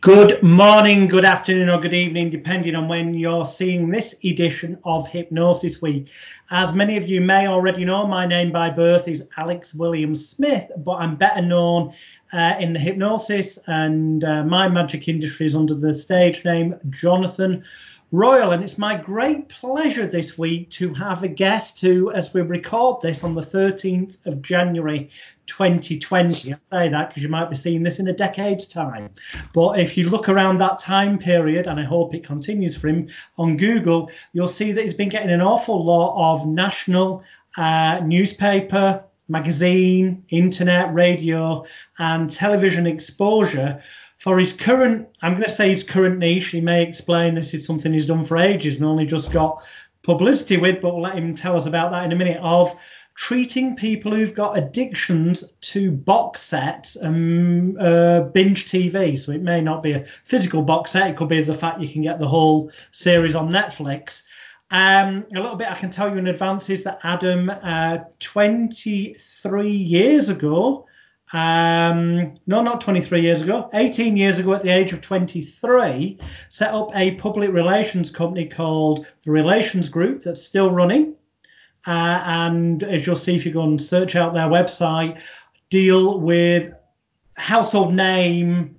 Good morning, good afternoon or good evening, depending on when you're seeing this edition of Hypnosis Week. As many of you may already know, my name by birth is Alex William Smith, but I'm better known in the hypnosis and my magic industries under the stage name Jonathan Royal. And it's my great pleasure this week to have a guest who, as we record this on the 13th of January 2020, I say that because you might be seeing this in a decade's time, but if you look around that time period, and I hope it continues for him, on Google, you'll see that he's been getting an awful lot of national newspaper, magazine, internet, radio and television exposure for his current, I'm going to say his current niche. He may explain this is something he's done for ages and only just got publicity with, but we'll let him tell us about that in a minute, of treating people who've got addictions to box sets and binge TV. So it may not be a physical box set. It could be the fact you can get the whole series on Netflix. A little bit I can tell you in advance is that Adam, 23 years ago, 18 years ago at the age of 23, set up a public relations company called the Relations Group that's still running. And as you'll see if you go and search out their website, deal with household name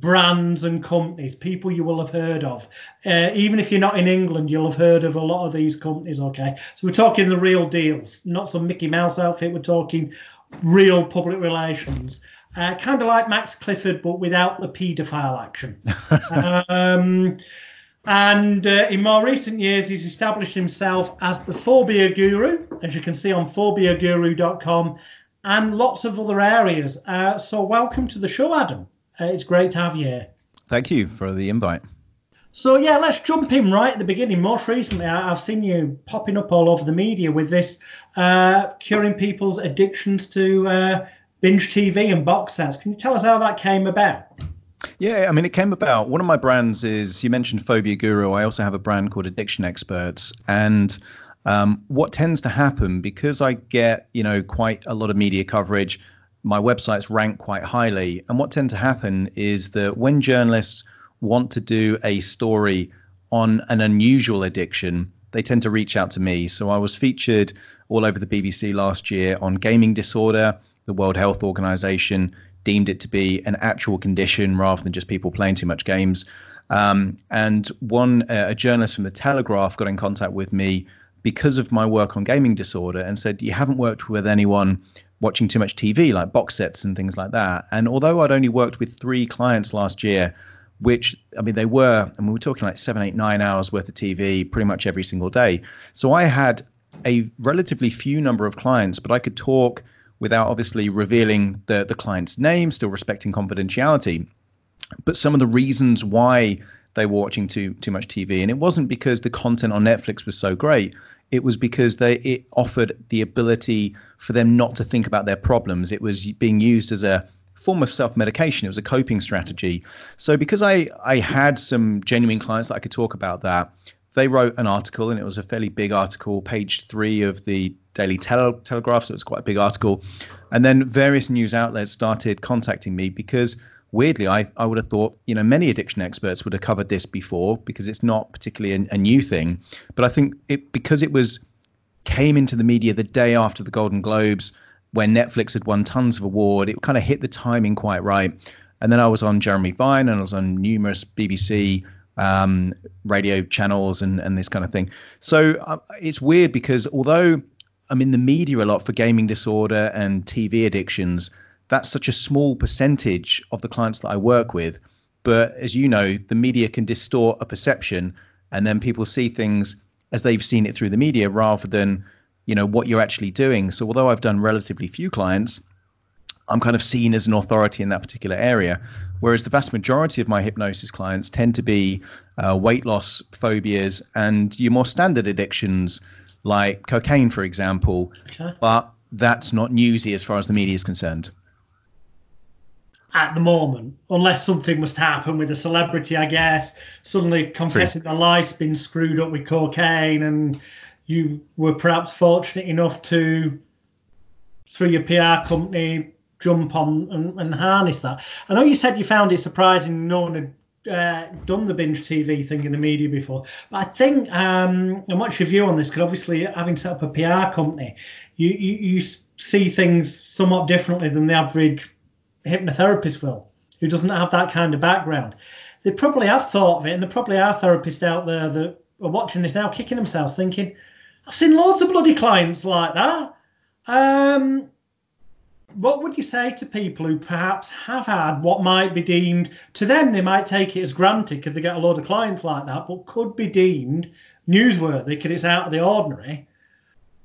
brands and companies, people you will have heard of. Even if you're not in England, you'll have heard of a lot of these companies, okay? So we're talking the real deals, not some Mickey Mouse outfit, we're talking real public relations. Kind of like Max Clifford, but without the paedophile action. In more recent years, he's established himself as the Phobia Guru, as you can see on phobiaguru.com, and lots of other areas. So welcome to the show, Adam. It's great to have you here. Thank you for the invite. So, yeah, let's jump in right at the beginning. Most recently, I've seen you popping up all over the media with this curing people's addictions to binge TV and box sets. Can you tell us how that came about? Yeah, I mean, it came about. One of my brands is, you mentioned Phobia Guru. I also have a brand called Addiction Experts. And what tends to happen, because I get, quite a lot of media coverage, my websites rank quite highly. And what tends to happen is that when journalists want to do a story on an unusual addiction, they tend to reach out to me. So I was featured all over the BBC last year on gaming disorder. The World Health Organization deemed it to be an actual condition rather than just people playing too much games. And a journalist from the Telegraph got in contact with me because of my work on gaming disorder and said, you haven't worked with anyone watching too much TV, like box sets and things like that. And although I'd only worked with 3 clients last year, which, I mean, we were talking like 7, 8, 9 hours worth of TV pretty much every single day. So I had a relatively few number of clients, but I could talk without obviously revealing the client's name, still respecting confidentiality. But some of the reasons why they were watching too much TV, and it wasn't because the content on Netflix was so great. It was because it offered the ability for them not to think about their problems. It was being used as a form of self-medication. It was a coping strategy. So because I had some genuine clients that I could talk about that, they wrote an article, and it was a fairly big article, page 3 of the Daily Telegraph, so it was quite a big article. And then various news outlets started contacting me because, weirdly, I would have thought, many addiction experts would have covered this before because it's not particularly a new thing. But I think because it came into the media the day after the Golden Globes, when Netflix had won tons of award, it kind of hit the timing quite right. And then I was on Jeremy Vine, and I was on numerous BBC radio channels and this kind of thing. So it's weird because although I'm in the media a lot for gaming disorder and TV addictions, that's such a small percentage of the clients that I work with. But as you know, the media can distort a perception, and then people see things as they've seen it through the media rather than what you're actually doing. So although I've done relatively few clients, I'm kind of seen as an authority in that particular area, whereas the vast majority of my hypnosis clients tend to be weight loss phobias and your more standard addictions like cocaine, for example. Okay. But that's not newsy as far as the media is concerned at the moment, unless something must happen with a celebrity, I guess, suddenly confessing their life's been screwed up with cocaine, and you were perhaps fortunate enough to, through your PR company, jump on and harness that. I know you said you found it surprising no one had done the binge TV thing in the media before, but I think and what's your view on this? Because obviously, having set up a PR company, you see things somewhat differently than the average hypnotherapist will, who doesn't have that kind of background. They probably have thought of it, and there probably are therapists out there that are watching this now kicking themselves thinking, I've seen loads of bloody clients like that. What would you say to people who perhaps have had what might be deemed, to them they might take it as granted because they get a load of clients like that, but could be deemed newsworthy because it's out of the ordinary?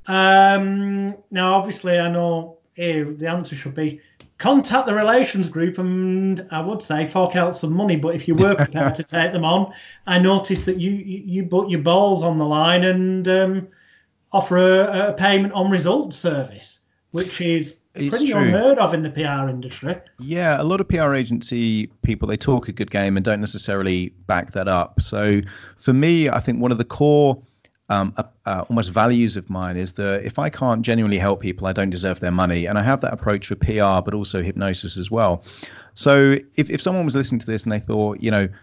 Now, obviously, I know here the answer should be contact the Relations Group, and I would say fork out some money. But if you were prepared to take them on, I noticed that you put your balls on the line and offer a payment on results service, which is pretty unheard of in the PR industry. Yeah, a lot of PR agency people, they talk a good game and don't necessarily back that up. So for me, I think one of the core almost values of mine is that if I can't genuinely help people, I don't deserve their money. And I have that approach for PR, but also hypnosis as well. So if someone was listening to this and they thought, could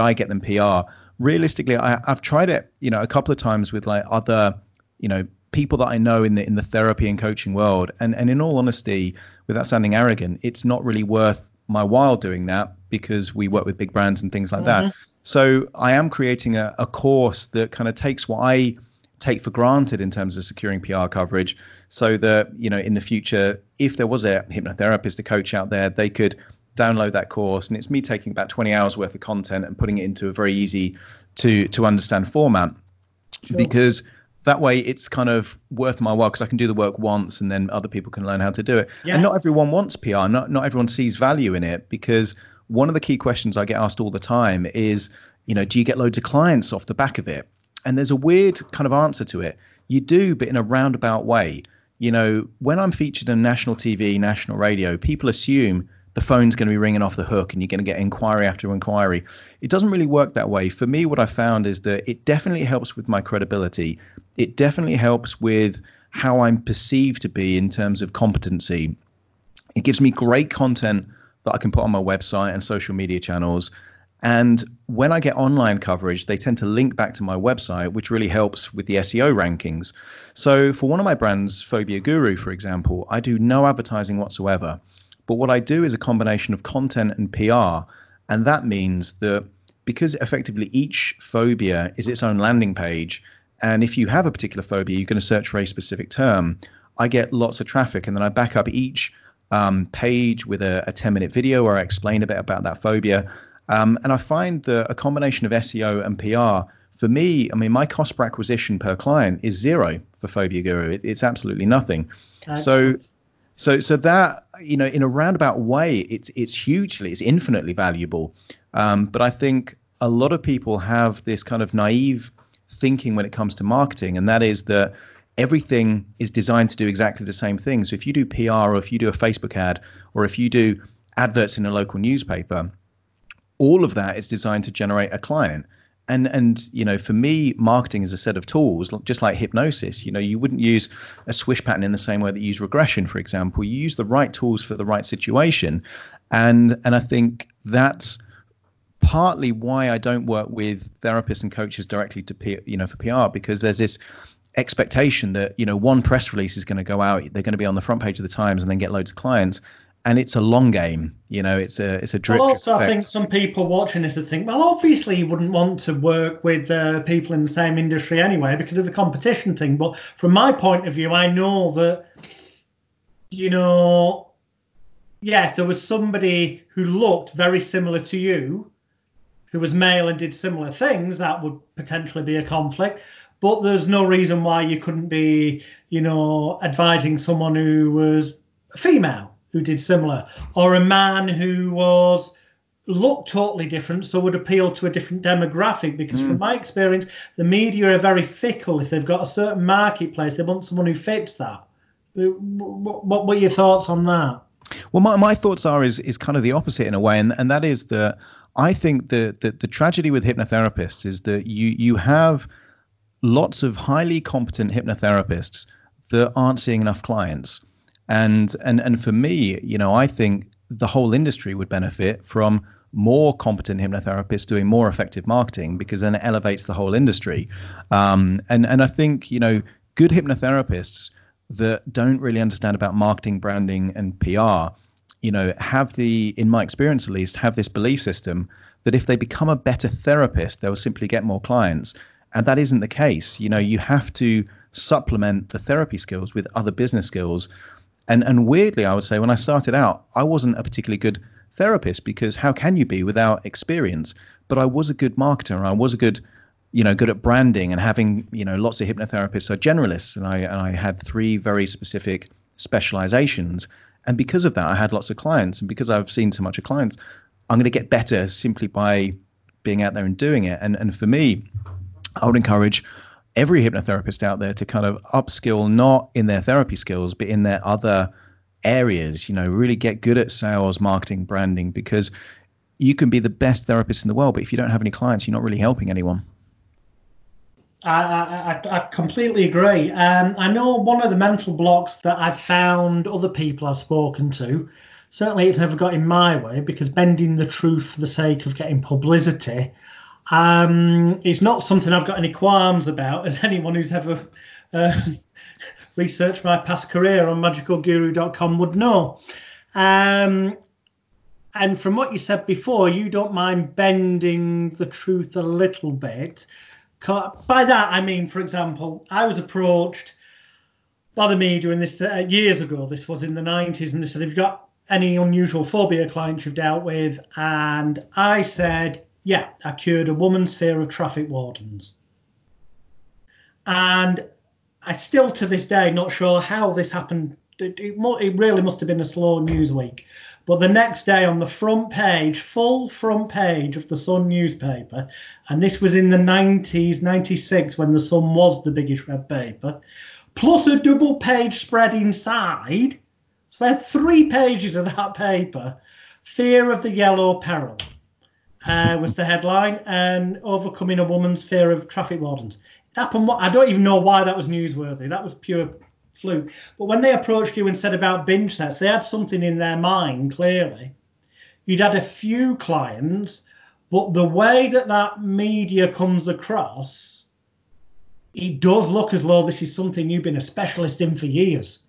I get them PR? Realistically, I've tried it, a couple of times with like other, people that I know in the therapy and coaching world. And in all honesty, without sounding arrogant, it's not really worth my while doing that because we work with big brands and things like that. So I am creating a course that kind of takes what I take for granted in terms of securing PR coverage, so that, in the future, if there was a hypnotherapist, a coach out there, they could download that course. And it's me taking about 20 hours worth of content and putting it into a very easy to understand format. Sure. Because that way it's kind of worth my while, because I can do the work once and then other people can learn how to do it. Yeah. And not everyone wants PR. Not everyone sees value in it, because one of the key questions I get asked all the time is, do you get loads of clients off the back of it? And there's a weird kind of answer to it. You do, but in a roundabout way. When I'm featured on national TV, national radio, people assume the phone's going to be ringing off the hook and you're going to get inquiry after inquiry. It doesn't really work that way. For me, what I found is that it definitely helps with my credibility. It definitely helps with how I'm perceived to be in terms of competency. It gives me great content that I can put on my website and social media channels. And when I get online coverage, they tend to link back to my website, which really helps with the SEO rankings. So for one of my brands, Phobia Guru, for example, I do no advertising whatsoever. But what I do is a combination of content and PR. And that means that because effectively each phobia is its own landing page, and if you have a particular phobia, you're going to search for a specific term, I get lots of traffic. And then I back up each page with a 10-minute video where I explain a bit about that phobia. And I find that a combination of SEO and PR, for me, my cost per acquisition per client is zero for Phobia Guru. It's absolutely nothing. Excellent. So that, in a roundabout way, it's infinitely valuable. But I think a lot of people have this kind of naive thinking when it comes to marketing, and that is that everything is designed to do exactly the same thing. So if you do PR, or if you do a Facebook ad, or if you do adverts in a local newspaper, all of that is designed to generate a client. And for me, marketing is a set of tools, just like hypnosis. You wouldn't use a swish pattern in the same way that you use regression, for example. You use the right tools for the right situation. And I think that's partly why I don't work with therapists and coaches directly for PR, because there's this expectation that one press release is going to go out, they're going to be on the front page of the Times and then get loads of clients, and it's a long game. It's a drip. Well, also, I think some people watching this would think, well, obviously you wouldn't want to work with people in the same industry anyway because of the competition thing. But from my point of view, I know that if there was somebody who looked very similar to you, who was male and did similar things, that would potentially be a conflict. But there's no reason why you couldn't be, advising someone who was a female who did similar, or a man who looked totally different, so would appeal to a different demographic. Because from my experience, the media are very fickle. If they've got a certain marketplace, they want someone who fits that. What were your thoughts on that? Well, my thoughts is kind of the opposite in a way, and that is that I think the tragedy with hypnotherapists is that you have lots of highly competent hypnotherapists that aren't seeing enough clients. And for me, you know, I think the whole industry would benefit from more competent hypnotherapists doing more effective marketing, because then it elevates the whole industry. And I think, you know, good hypnotherapists that don't really understand about marketing, branding, and PR, you know, have the, in my experience at least, have this belief system that if they become a better therapist, they'll simply get more clients. And that isn't the case. You know, you have to supplement the therapy skills with other business skills. And weirdly, I would say when I started out, I wasn't a particularly good therapist, because how can you be without experience? But I was a good marketer. I was a good, you know, good at branding and having, you know, lots of hypnotherapists are generalists. And I had 3 very specific specializations. And because of that, I had lots of clients. And because I've seen so much of clients, I'm going to get better simply by being out there and doing it. And for me, I would encourage every hypnotherapist out there to kind of upskill, not in their therapy skills, but in their other areas, you know, really get good at sales, marketing, branding, because you can be the best therapist in the world, but if you don't have any clients, you're not really helping anyone. I completely agree. I know one of the mental blocks that I've found other people I've spoken to, certainly it's never got in my way, because bending the truth for the sake of getting publicity, it's not something I've got any qualms about, as anyone who's ever researched my past career on magicalguru.com would know. And from what you said before, you don't mind bending the truth a little bit. By that, I mean, for example, I was approached by the media in this years ago. This was in the 90s. And they said, have you got any unusual phobia clients you've dealt with? And I said, yeah, I cured a woman's fear of traffic wardens. And I still to this day not sure how this happened. It really must have been a slow news week. But the next day on the front page, full front page of the Sun newspaper, and this was in the 90s, 96, when the Sun was the biggest red paper, plus a double page spread inside. So I had 3 pages of that paper. Fear of the Yellow Peril. Was the headline, and overcoming a woman's fear of traffic wardens. It happened. I don't even know why that was newsworthy. That was pure fluke. But when they approached you and said about binge sets, they had something in their mind, clearly. You'd had a few clients, but the way that that media comes across, it does look as though this is something you've been a specialist in for years.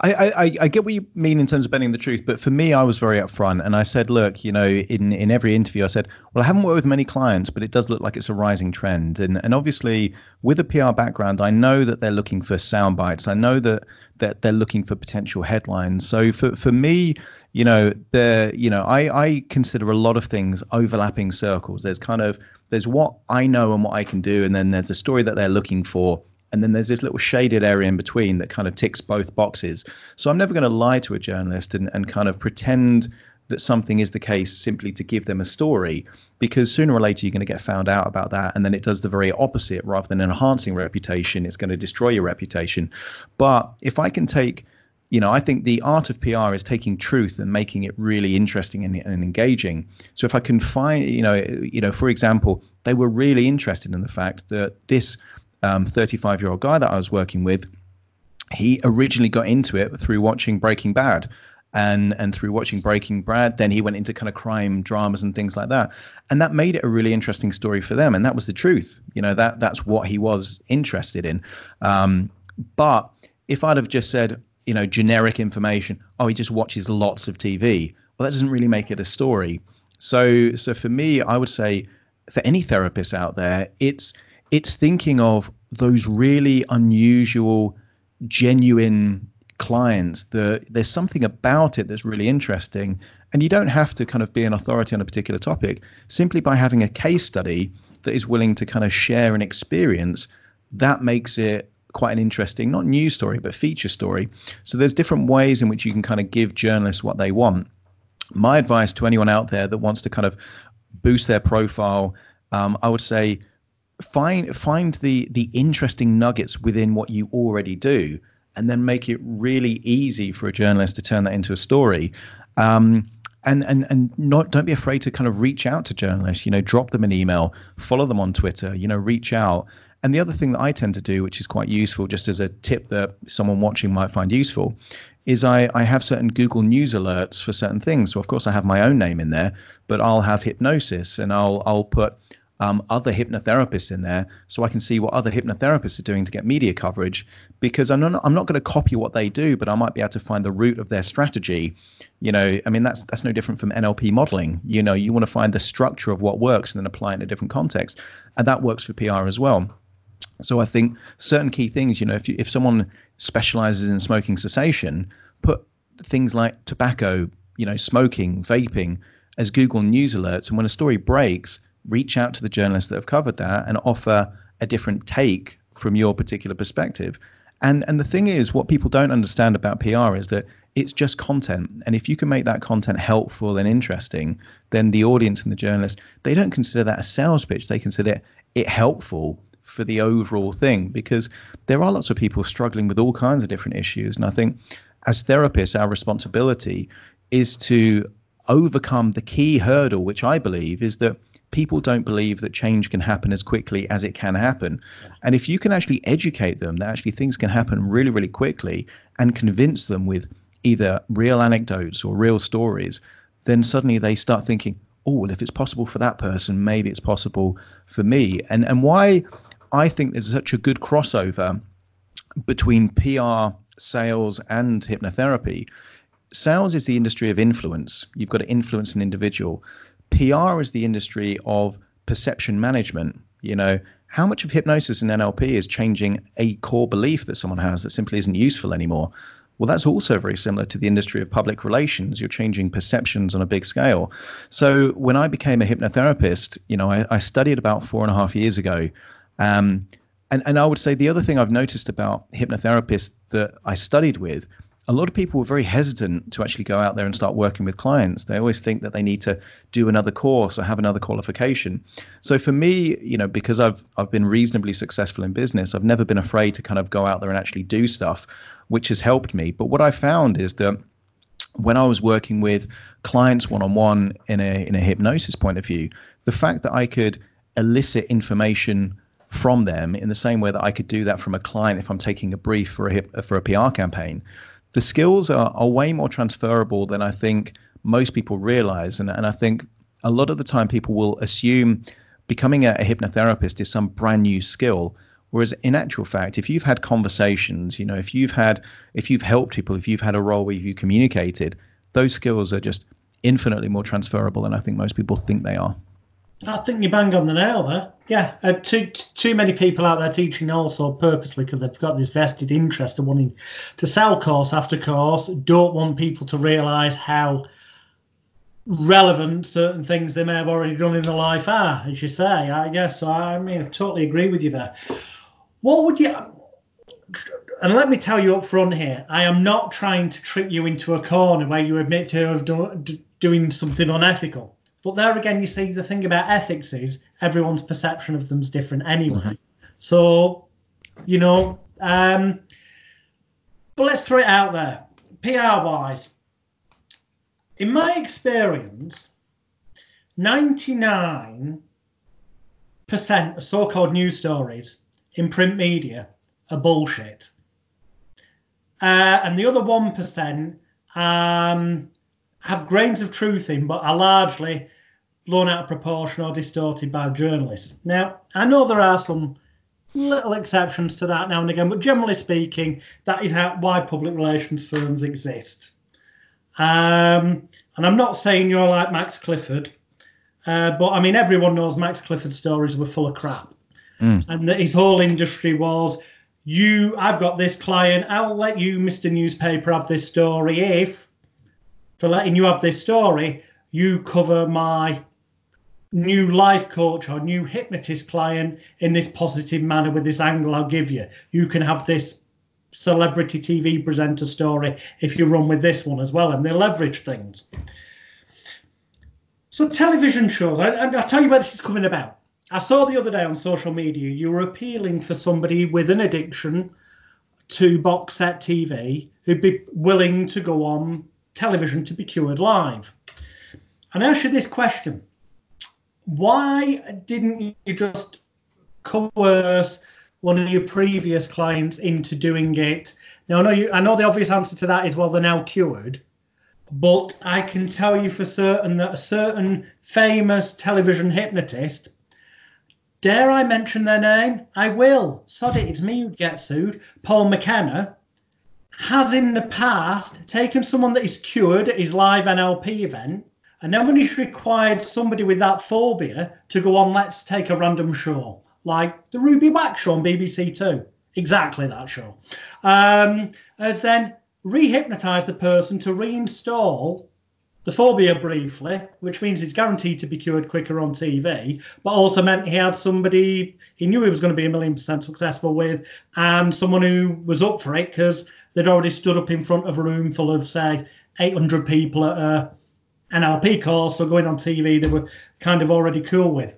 I get what you mean in terms of bending the truth, but for me, I was very upfront, and I said, look, you know, in every interview, I said, well, I haven't worked with many clients, but it does look like it's a rising trend. And obviously, with a PR background, I know that they're looking for sound bites. I know that they're looking for potential headlines. So for me, you know, I consider a lot of things overlapping circles. There's what I know and what I can do, and then there's the story that they're looking for. And then there's this little shaded area in between that kind of ticks both boxes. So I'm never going to lie to a journalist and kind of pretend that something is the case simply to give them a story, because sooner or later you're going to get found out about that. And then it does the very opposite. Rather than enhancing reputation, it's going to destroy your reputation. But if I can take, you know, I think the art of PR is taking truth and making it really interesting and engaging. So if I can find, you know, for example, they were really interested in the fact that this 35-year-old guy that I was working with, he originally got into it through watching Breaking Bad, and through watching Breaking Bad, then he went into kind of crime dramas and things like that, and that made it a really interesting story for them, and that was the truth. You know, that's what he was interested in. But if I'd have just said, you know, generic information, oh, he just watches lots of TV, well, that doesn't really make it a story. So for me, I would say for any therapist out there, it's thinking of those really unusual, genuine clients that there's something about it that's really interesting. And you don't have to kind of be an authority on a particular topic. Simply by having a case study that is willing to kind of share an experience, that makes it quite an interesting, not news story, but feature story. So there's different ways in which you can kind of give journalists what they want. My advice to anyone out there that wants to kind of boost their profile, I would say, find the interesting nuggets within what you already do, and then make it really easy for a journalist to turn that into a story. And don't be afraid to kind of reach out to journalists. You know, drop them an email, follow them on Twitter. You know, reach out, And the other thing that I tend to do, which is quite useful, just as a tip that someone watching might find useful, is I have certain Google News alerts for certain things. So, of course, I have my own name in there, but I'll have hypnosis, and I'll put other hypnotherapists in there, so I can see what other hypnotherapists are doing to get media coverage, because I'm not going to copy what they do, but I might be able to find the root of their strategy. You know, I mean, that's no different from NLP modeling. You know, you want to find the structure of what works and then apply it in a different context. And that works for PR as well. So I think certain key things, you know, if someone specializes in smoking cessation, put things like tobacco, you know, smoking, vaping as Google News alerts. And when a story breaks, reach out to the journalists that have covered that and offer a different take from your particular perspective. And the thing is, what people don't understand about PR is that it's just content. And if you can make that content helpful and interesting, then the audience and the journalists, they don't consider that a sales pitch. They consider it helpful for the overall thing, because there are lots of people struggling with all kinds of different issues. And I think as therapists, our responsibility is to overcome the key hurdle, which I believe is that people don't believe that change can happen as quickly as it can happen. And if you can actually educate them that actually things can happen really, really quickly, and convince them with either real anecdotes or real stories, then suddenly they start thinking, oh, well, if it's possible for that person, maybe it's possible for me. And why I think there's such a good crossover between PR, sales, and hypnotherapy. Sales is the industry of influence. You've got to influence an individual. PR is the industry of perception management. You know, how much of hypnosis and NLP is changing a core belief that someone has that simply isn't useful anymore? Well, that's also very similar to the industry of public relations. You're changing perceptions on a big scale. So when I became a hypnotherapist, you know, I studied about 4.5 years ago. And I would say the other thing I've noticed about hypnotherapists that I studied with, a lot of people were very hesitant to actually go out there and start working with clients. They always think that they need to do another course or have another qualification. So for me, you know, because I've been reasonably successful in business, I've never been afraid to kind of go out there and actually do stuff, which has helped me. But what I found is that when I was working with clients one-on-one in a hypnosis point of view, the fact that I could elicit information from them in the same way that I could do that from a client if I'm taking a brief for a PR campaign, the skills are way more transferable than I think most people realize. And I think a lot of the time people will assume becoming a hypnotherapist is some brand new skill. Whereas in actual fact, if you've had conversations, you know, if you've helped people, if you've had a role where you communicated, those skills are just infinitely more transferable than I think most people think they are. I think you bang on the nail there. Yeah, too many people out there teaching also purposely because they've got this vested interest of wanting to sell course after course, don't want people to realise how relevant certain things they may have already done in their life are, as you say. I guess, I mean, I totally agree with you there. What would you... And let me tell you up front here, I am not trying to trick you into a corner where you admit to have doing something unethical. But there again, you see, the thing about ethics is everyone's perception of them is different anyway. Mm-hmm. So, you know, but let's throw it out there. PR-wise, in my experience, 99% of so-called news stories in print media are bullshit. And the other 1%, have grains of truth in, but are largely blown out of proportion or distorted by journalists. Now, I know there are some little exceptions to that now and again, but generally speaking, that is why public relations firms exist. And I'm not saying you're like Max Clifford, but I mean, everyone knows Max Clifford's stories were full of crap. And that his whole industry was, I've got this client, I'll let you, Mr. Newspaper, have this story if... for letting you have this story, you cover my new life coach or new hypnotist client in this positive manner with this angle I'll give you. You can have this celebrity TV presenter story if you run with this one as well, and they leverage things. So television shows, I'll tell you where this is coming about. I saw the other day on social media, you were appealing for somebody with an addiction to box set TV who'd be willing to go on television to be cured live. And I ask you this question: why didn't you just coerce one of your previous clients into doing it. Now, I know the obvious answer to that is, well, they're now cured. But I can tell you for certain that a certain famous television hypnotist, dare I mention their name? I will. Sod it, it's me who'd get sued. Paul McKenna has in the past taken someone that is cured at his live NLP event, and then when he's required somebody with that phobia to go on, let's take a random show, like the Ruby Wax show on BBC Two, exactly that show, as then rehypnotize the person to reinstall the phobia briefly, which means he's guaranteed to be cured quicker on TV, but also meant he had somebody he knew he was going to be 1,000,000% successful with, and someone who was up for it because they'd already stood up in front of a room full of, say, 800 people at a NLP course, so going on TV they were kind of already cool with.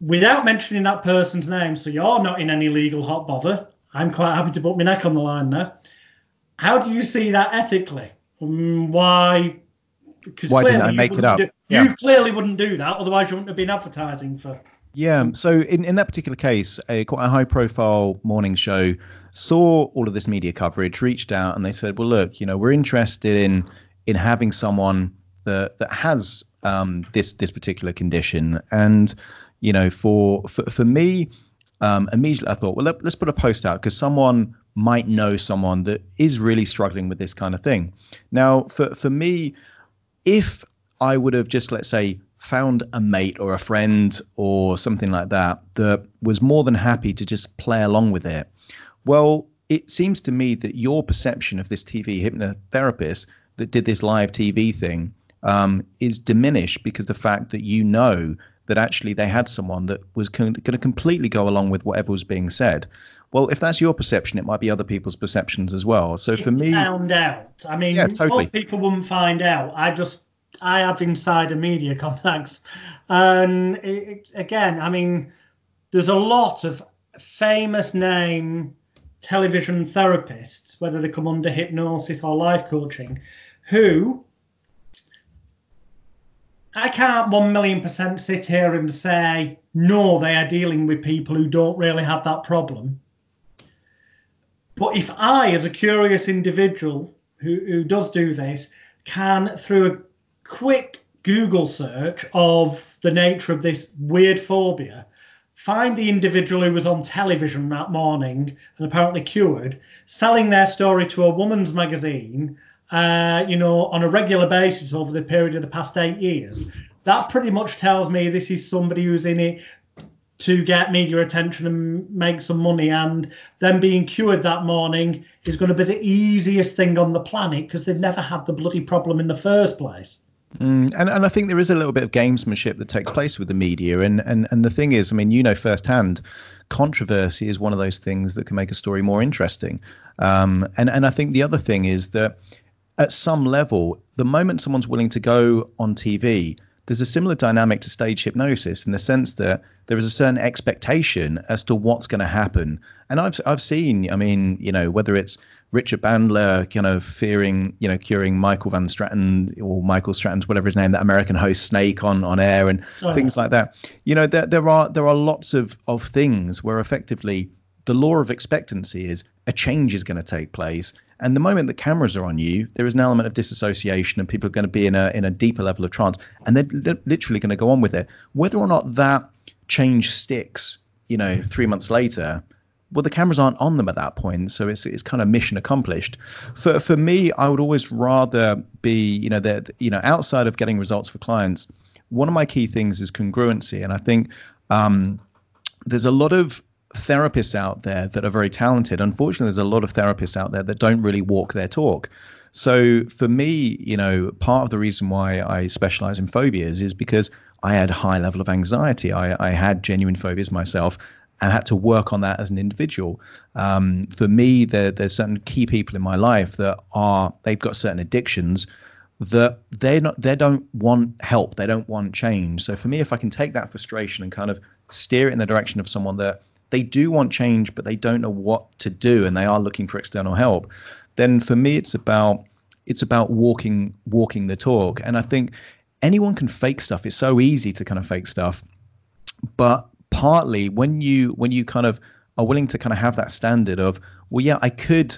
Without mentioning that person's name, so you're not in any legal hot bother, I'm quite happy to put my neck on the line there. How do you see that ethically? Why? Why didn't I make it up? You clearly wouldn't do that, otherwise you wouldn't have been advertising for. Yeah, so in that particular case, quite a high-profile morning show saw all of this media coverage, reached out, and they said, well, look, we're interested in having someone that has this particular condition. And, for me, immediately I thought, well, let's put a post out because someone might know someone that is really struggling with this kind of thing. Now, for me, if I would have just, let's say, found a mate or a friend or something like that was more than happy to just play along with it, well, it seems to me that your perception of this TV hypnotherapist that did this live TV thing is diminished because the fact that that actually they had someone that was going to completely go along with whatever was being said. Well, if that's your perception, it might be other people's perceptions as well. So for me, found out. I mean, yeah, totally. Most people wouldn't find out. I have insider media contacts. And again, I mean, there's a lot of famous name television therapists, whether they come under hypnosis or life coaching, who I can't 1,000,000% sit here and say, no, they are dealing with people who don't really have that problem. But if I, as a curious individual who does do this, can, through a quick Google search of the nature of this weird phobia, find the individual who was on television that morning and apparently cured, selling their story to a woman's magazine, on a regular basis over the period of the past 8 years, that pretty much tells me this is somebody who's in it to get media attention and make some money, and them being cured that morning is going to be the easiest thing on the planet because they've never had the bloody problem in the first place. And I think there is a little bit of gamesmanship that takes place with the media. And the thing is, I mean, firsthand, controversy is one of those things that can make a story more interesting. And I think the other thing is that at some level, the moment someone's willing to go on TV, there's a similar dynamic to stage hypnosis in the sense that there is a certain expectation as to what's going to happen. And I've seen, whether it's Richard Bandler kind of fearing, curing Michael Van Straten or Michael Straten's, whatever his name, that American host Snake on air and things like that. There are lots of things where effectively the law of expectancy is a change is going to take place. And the moment the cameras are on you, there is an element of disassociation and people are going to be in a deeper level of trance. And they're literally going to go on with it. Whether or not that change sticks, 3 months later, well, the cameras aren't on them at that point. So it's kind of mission accomplished. For me, I would always rather be, outside of getting results for clients, one of my key things is congruency. And I think there's a lot of therapists out there that are very talented. Unfortunately, there's a lot of therapists out there that don't really walk their talk. So for me, part of the reason why I specialize in phobias is because I had a high level of anxiety. I had genuine phobias myself and had to work on that as an individual. For me, there's certain key people in my life that they've got certain addictions that they don't want help. They don't want change. So for me, if I can take that frustration and kind of steer it in the direction of someone that they do want change, but they don't know what to do and they are looking for external help, then for me, it's about walking the talk. And I think anyone can fake stuff. It's so easy to kind of fake stuff. But partly when you kind of are willing to kind of have that standard of, well, yeah, I could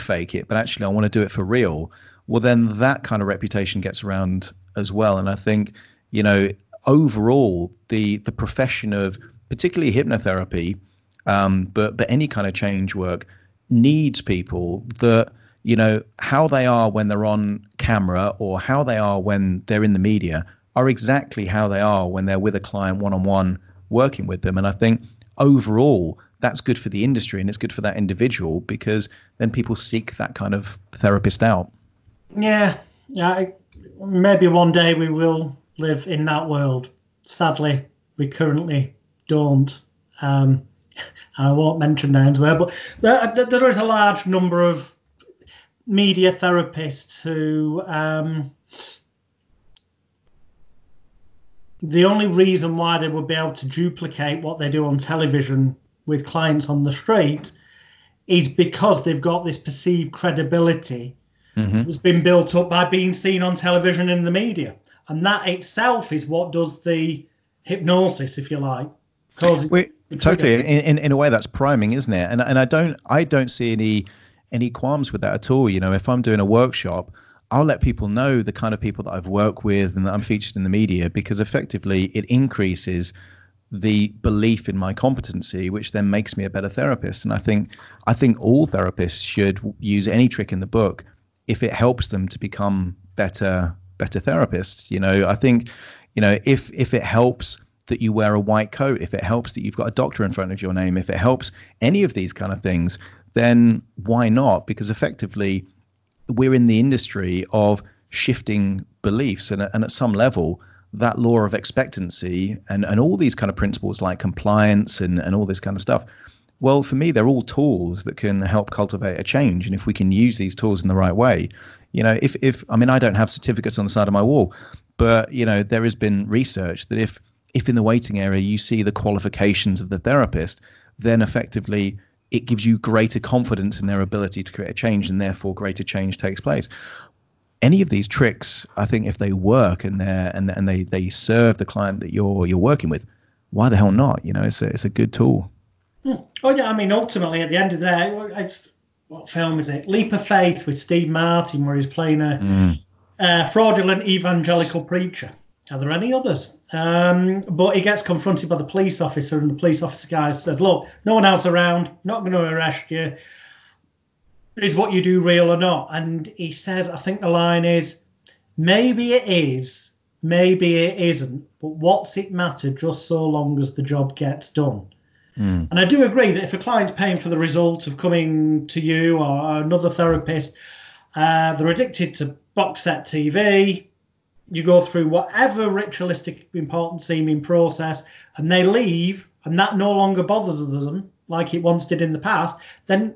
fake it, but actually I want to do it for real. Well, then that kind of reputation gets around as well. And I think, you know, overall, the profession of particularly hypnotherapy, but any kind of change work needs people that, you know, how they are when they're on camera or how they are when they're in the media are exactly how they are when they're with a client one-on-one working with them. And I think overall, that's good for the industry and it's good for that individual, because then people seek that kind of therapist out. Yeah, maybe one day we will live in that world. Sadly, we currently don't. I won't mention names there, but there is a large number of media therapists who the only reason why they would be able to duplicate what they do on television with clients on the street is because they've got this perceived credibility that's been built up by being seen on television and the media. And that itself is what does the hypnosis, if you like. Totally. In a way, that's priming, isn't it? And I don't see any qualms with that at all. You know, if I'm doing a workshop, I'll let people know the kind of people that I've worked with and that I'm featured in the media, because effectively it increases the belief in my competency, which then makes me a better therapist. And I think all therapists should use any trick in the book if it helps them to become better therapists. You know, I think, you know, if it helps that you wear a white coat, if it helps that you've got a doctor in front of your name, if it helps any of these kind of things, then why not? Because effectively we're in the industry of shifting beliefs, and at some level that law of expectancy and all these kind of principles like compliance and all this kind of stuff, well, for me, they're all tools that can help cultivate a change. And if we can use these tools in the right way, you know, if I mean, I don't have certificates on the side of my wall, but, you know, there has been research that if in the waiting area you see the qualifications of the therapist, then effectively it gives you greater confidence in their ability to create a change, and therefore greater change takes place. Any of these tricks, I think, if they work and they serve the client that you're working with, why the hell not? You know, it's a good tool. Oh yeah, I mean, ultimately, at the end of the day, what film is it? Leap of Faith with Steve Martin, where he's playing a fraudulent evangelical preacher. Are there any others? But he gets confronted by the police officer, and the police officer guy said, "Look, no one else around. Not going to arrest you. Is what you do real or not?" And he says, I think the line is, "Maybe it is, maybe it isn't, but what's it matter just so long as the job gets done?" And I do agree that if a client's paying for the result of coming to you or another therapist, they're addicted to box set TV, you go through whatever ritualistic important seeming process, and they leave, and that no longer bothers them like it once did in the past, then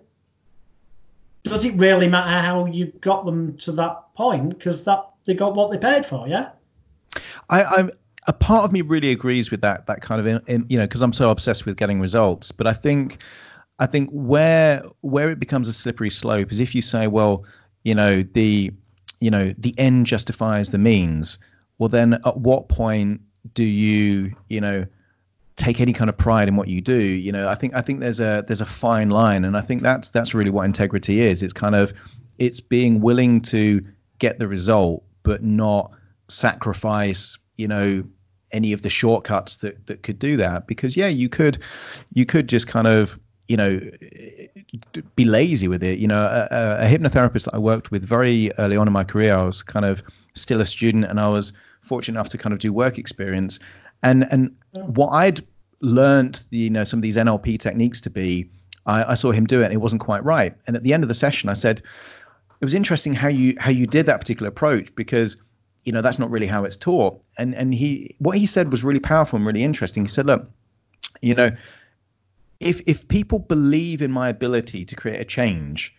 does it really matter how you got them to that point? Because that they got what they paid for, yeah? I'm a part of me really agrees with that kind of, you know, because I'm so obsessed with getting results. But I think where it becomes a slippery slope is if you say, well, the end justifies the means. Well, then at what point do you take any kind of pride in what you do? You know, I think there's a fine line, and I think that's really what integrity is. It's kind of, it's being willing to get the result, but not sacrifice, you know, any of the shortcuts that could do that. Because yeah, you could just kind of, you know, be lazy with it. You know, a hypnotherapist that I worked with very early on in my career, I was kind of still a student, and I was fortunate enough to kind of do work experience. And what I'd learned, you know, some of these NLP techniques to be, I saw him do it and it wasn't quite right. And at the end of the session, I said, it was interesting how you did that particular approach, because, you know, that's not really how it's taught. And what he said was really powerful and really interesting. He said, look, you know, if people believe in my ability to create a change,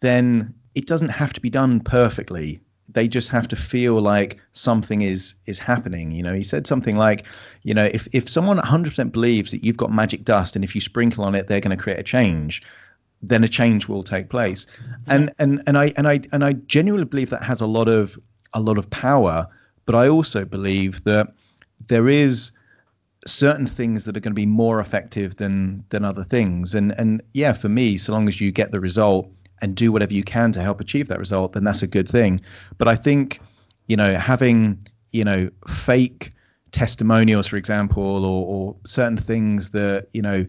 then it doesn't have to be done perfectly. They just have to feel like something is happening. You know, he said something like, you know, if someone 100% believes that you've got magic dust, and if you sprinkle on it, they're going to create a change, then a change will take place. And I genuinely believe that has a lot of power. But I also believe that there is certain things that are going to be more effective than other things. And yeah, for me, so long as you get the result and do whatever you can to help achieve that result, then that's a good thing. But I think, you know, having, you know, fake testimonials, for example, or certain things that, you know,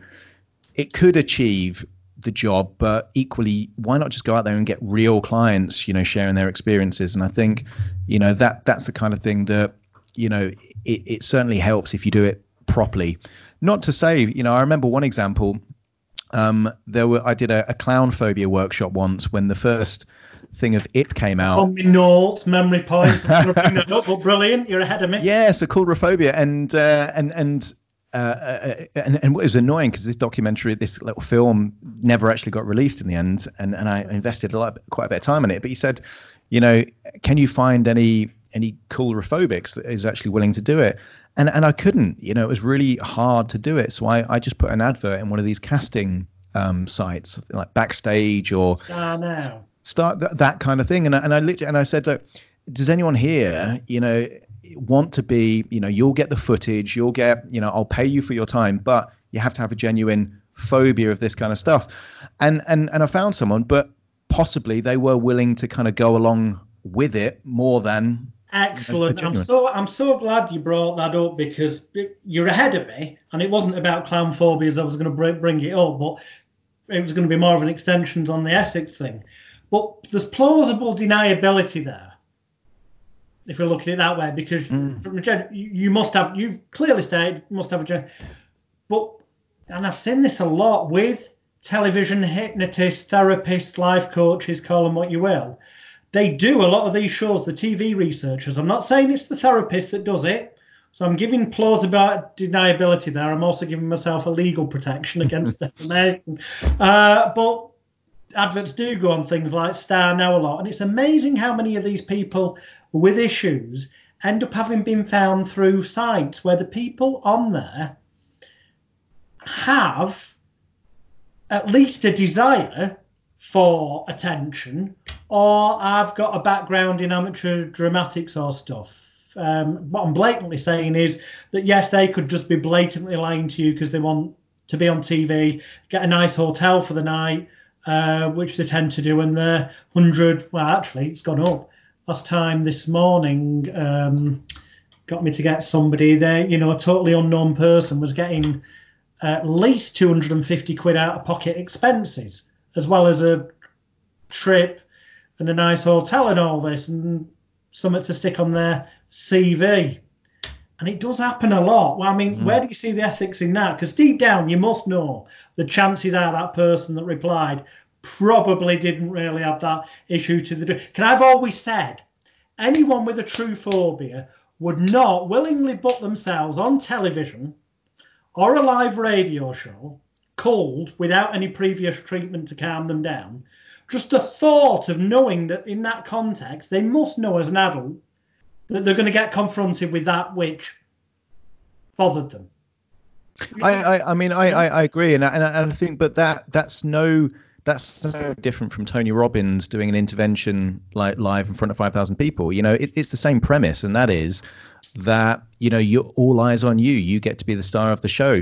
it could achieve the job, but equally, why not just go out there and get real clients, you know, sharing their experiences? And I think, you know, that's the kind of thing that, you know, it certainly helps if you do it properly. Not to say, you know, I remember one example, I did a clown phobia workshop once when the first thing of It came out. On my notes, memory points, I'm going to bring that up, but brilliant, you're ahead of me. Yeah, so called Coulrophobia, and what was annoying, because this documentary, this little film, never actually got released in the end, and I invested quite a bit of time in it. But he said, you know, can you find any coulrophobics that is actually willing to do it? And I couldn't, you know, it was really hard to do it. So I just put an advert in one of these casting sites, like Backstage or Start that kind of thing. And I said, look, does anyone here, you know, want to be, you know, you'll get the footage, you'll get, you know, I'll pay you for your time, but you have to have a genuine phobia of this kind of stuff. And I found someone, but possibly they were willing to kind of go along with it more than. Excellent. I'm so glad you brought that up, because you're ahead of me, and it wasn't about clown phobias. I was going to bring it up, but it was going to be more of an extension on the ethics thing. But there's plausible deniability there, if we look at it that way, because you've clearly stated you must have a. But, and I've seen this a lot with television hypnotists, therapists, life coaches, call them what you will. They do a lot of these shows, the TV researchers. I'm not saying it's the therapist that does it. So I'm giving plausible deniability there. I'm also giving myself a legal protection against defamation. But adverts do go on things like Star Now a lot. And it's amazing how many of these people with issues end up having been found through sites where the people on there have at least a desire for attention, or I've got a background in amateur dramatics or stuff. What I'm blatantly saying is that, yes, they could just be blatantly lying to you because they want to be on TV, get a nice hotel for the night, which they tend to do, and they're 100, well, actually, it's gone up. Last time this morning got me to get somebody there, you know, a totally unknown person was getting at least 250 quid out of pocket expenses, as well as a trip and a nice hotel and all this, and something to stick on their CV. And it does happen a lot. Well, I mean, where do you see the ethics in that? Because deep down, you must know the chances are that person that replied probably didn't really have that issue to the degree. And I've always said, anyone with a true phobia would not willingly put themselves on television or a live radio show cold without any previous treatment to calm them down. Just the thought of knowing that in that context, they must know as an adult that they're going to get confronted with that which bothered them. I mean, I agree, and I think, but that's no different from Tony Robbins doing an intervention like live in front of 5,000 people. You know, it's the same premise, and that is that, you know, you're all eyes on you. You get to be the star of the show.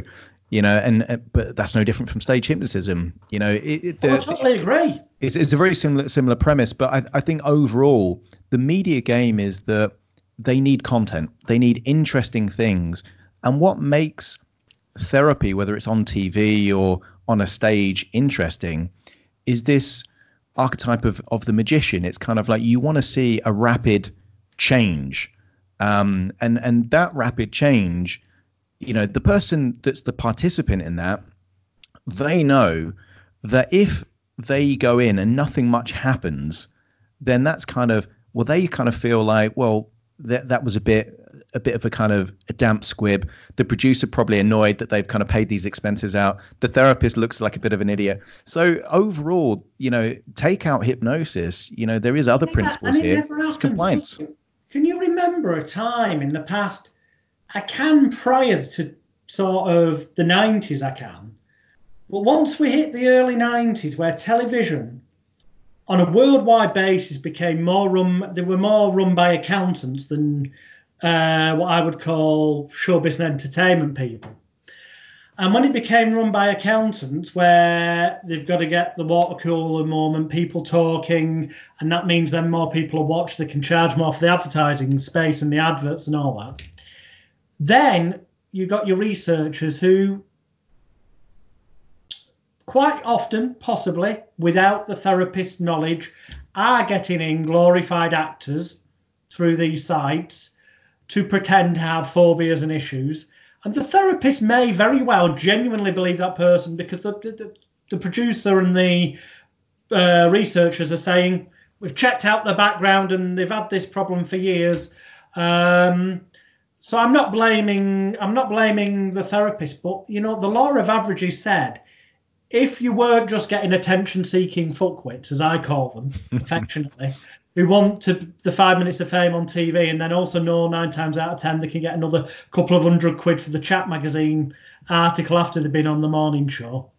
You know, but that's no different from stage hypnotism. You know, I totally agree. It's a very similar premise, but I think overall the media game is that they need content, they need interesting things, and what makes therapy, whether it's on TV or on a stage, interesting, is this archetype of the magician. It's kind of like you want to see a rapid change, and that rapid change. You know, the person that's the participant in that, they know that if they go in and nothing much happens, then that's kind of, well, they kind of feel like, well, that was a bit of a kind of a damp squib. The producer probably annoyed that they've kind of paid these expenses out. The therapist looks like a bit of an idiot. So overall, you know, take out hypnosis, you know, there is other principles here. It's compliance. Can you remember a time in the past? I can prior to sort of the 90s, I can. But once we hit the early 90s, where television on a worldwide basis became more run by accountants than what I would call showbiz and entertainment people. And when it became run by accountants, where they've got to get the water cooler moment, people talking, and that means then more people are watched, they can charge more for the advertising space and the adverts and all that. Then you got your researchers who quite often, possibly, without the therapist's knowledge, are getting in glorified actors through these sites to pretend to have phobias and issues. And the therapist may very well genuinely believe that person because the producer and the researchers are saying, we've checked out their background and they've had this problem for years. So I'm not blaming the therapist, but, you know, the law of averages said, if you weren't just getting attention-seeking fuckwits, as I call them, affectionately, who want the 5 minutes of fame on TV and then also know 9 times out of 10 they can get another couple of £100 for the Chat magazine article after they've been on the morning show,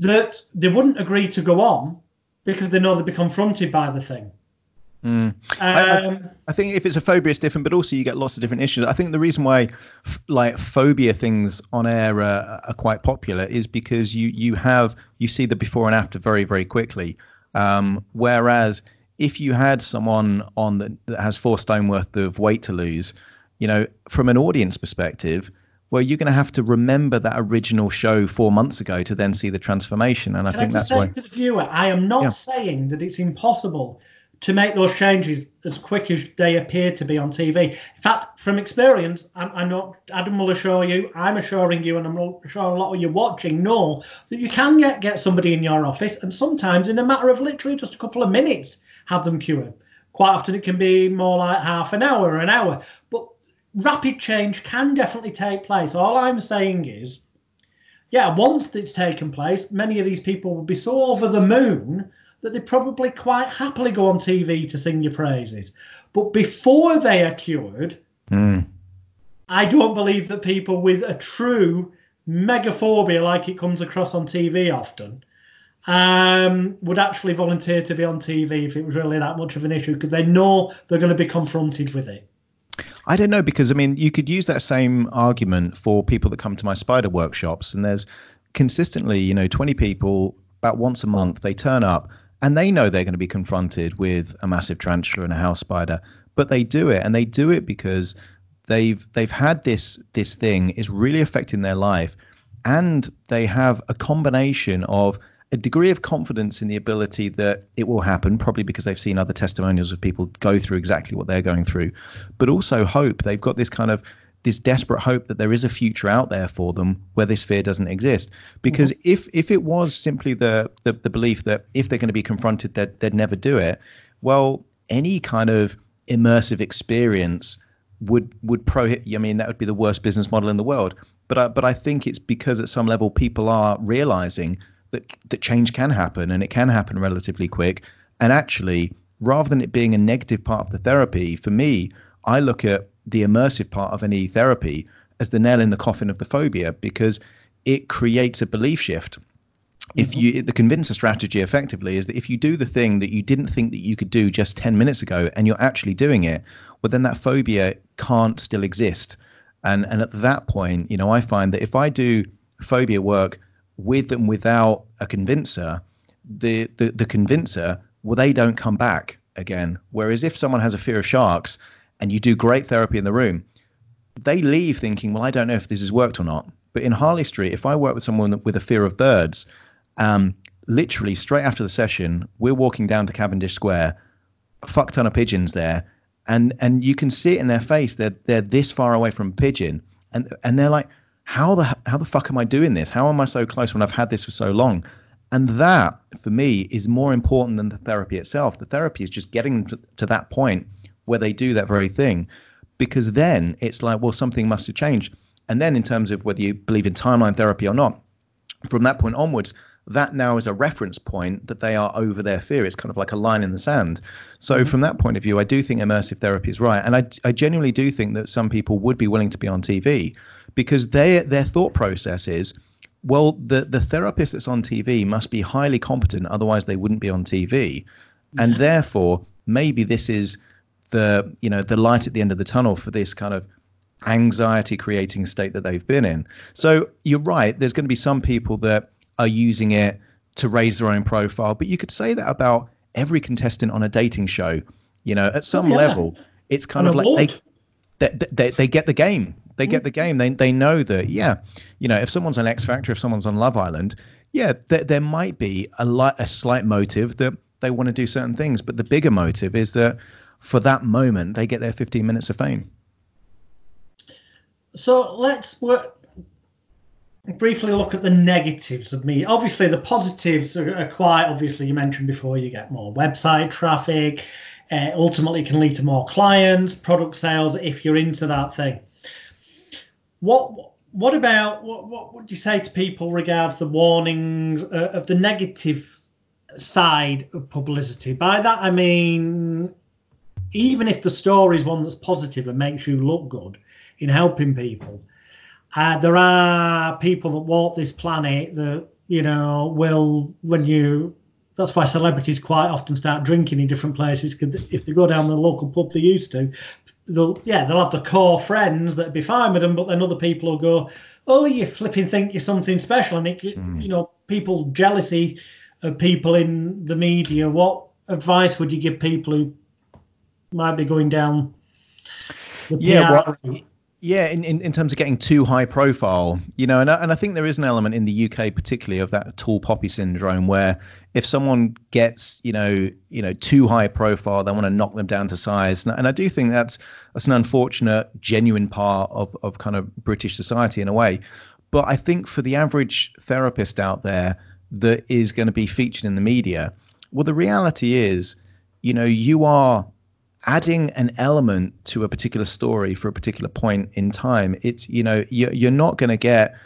that they wouldn't agree to go on because they know they'd be confronted by the thing. Mm. I think if it's a phobia, it's different, but also you get lots of different issues. I think the reason why phobia things on air are quite popular is because you see the before and after very, very quickly, whereas if you had someone on that has 4 stone worth of weight to lose, you know, from an audience perspective, well, you're going to have to remember that original show 4 months ago to then see the transformation. And I think that's why. To the viewer, I am not saying that it's impossible to make those changes as quick as they appear to be on TV. In fact, from experience, I know Adam will assure you, I'm assuring you, and I'm sure a lot of you watching know that you can get somebody in your office, and sometimes in a matter of literally just a couple of minutes, have them cured. Quite often it can be more like half an hour or an hour, but rapid change can definitely take place. All I'm saying is, once it's taken place, many of these people will be so over the moon that they probably quite happily go on TV to sing your praises. But before they are cured, I don't believe that people with a true megaphobia, like it comes across on TV often, would actually volunteer to be on TV if it was really that much of an issue, because they know they're going to be confronted with it. I don't know, because, I mean, you could use that same argument for people that come to my spider workshops, and there's consistently, you know, 20 people, about once a month, they turn up, and they know they're going to be confronted with a massive tarantula and a house spider, but they do it, and they do it because they've had this thing is really affecting their life, and they have a combination of a degree of confidence in the ability that it will happen, probably because they've seen other testimonials of people go through exactly what they're going through, but also hope. They've got this kind of this desperate hope that there is a future out there for them where this fear doesn't exist. Because if it was simply the belief that if they're going to be confronted, that they'd never do it, well, any kind of immersive experience would prohibit. I mean, that would be the worst business model in the world. But I think it's because at some level people are realizing that change can happen, and it can happen relatively quick. And actually, rather than it being a negative part of the therapy, for me, I look at the immersive part of any therapy as the nail in the coffin of the phobia, because it creates a belief shift. If you, the convincer strategy effectively is that if you do the thing that you didn't think that you could do just 10 minutes ago and you're actually doing it, well, then that phobia can't still exist. And at that point, you know, I find that if I do phobia work with and without a convincer, the convincer, well, they don't come back again. Whereas if someone has a fear of sharks, and you do great therapy in the room, they leave thinking, well, I don't know if this has worked or not. But in Harley Street, if I work with someone with a fear of birds, literally straight after the session, we're walking down to Cavendish Square, a fuck ton of pigeons there. And you can see it in their face. They're this far away from a pigeon. And they're like, how the fuck am I doing this? How am I so close when I've had this for so long? And that, for me, is more important than the therapy itself. The therapy is just getting to that point where they do that very thing, because then it's like, well, something must have changed. And then in terms of whether you believe in timeline therapy or not, from that point onwards, that now is a reference point that they are over their fear. It's kind of like a line in the sand. So from that point of view, I do think immersive therapy is right. And I genuinely do think that some people would be willing to be on TV because their thought process is, well, the therapist that's on TV must be highly competent. Otherwise, they wouldn't be on TV. And therefore, maybe this is the, you know, the light at the end of the tunnel for this kind of anxiety creating state that they've been in. So you're right, there's going to be some people that are using it to raise their own profile, but you could say that about every contestant on a dating show. You know, at some level, it's kind of like they get the game. They get the game. They know that, yeah, you know, if someone's on X Factor, if someone's on Love Island, yeah, there might be a slight motive that they want to do certain things. But the bigger motive is that for that moment, they get their 15 minutes of fame. So let's briefly look at the negatives of media. Obviously, the positives are quite obviously, you mentioned before, you get more website traffic. Ultimately, it can lead to more clients, product sales, if you're into that thing. What would you say to people regards the warnings of the negative side of publicity? By that, I mean, even if the story is one that's positive and makes you look good in helping people, there are people that walk this planet that, you know, will, when you... That's why celebrities quite often start drinking in different places, because if they go down the local pub they used to, they'll have the core friends that'd be fine with them, but then other people will go, oh, you flipping think you're something special. And, you know, people, jealousy of people in the media. What advice would you give people who might be going down the PR? In terms of getting too high profile, you know, and I think there is an element in the UK particularly of that tall poppy syndrome, where if someone gets, you know, too high profile, they want to knock them down to size. And I do think that's an unfortunate, genuine part of kind of British society in a way. But I think for the average therapist out there that is going to be featured in the media, well, the reality is, you know, you are adding an element to a particular story for a particular point in time. It's, you know, you're not going to get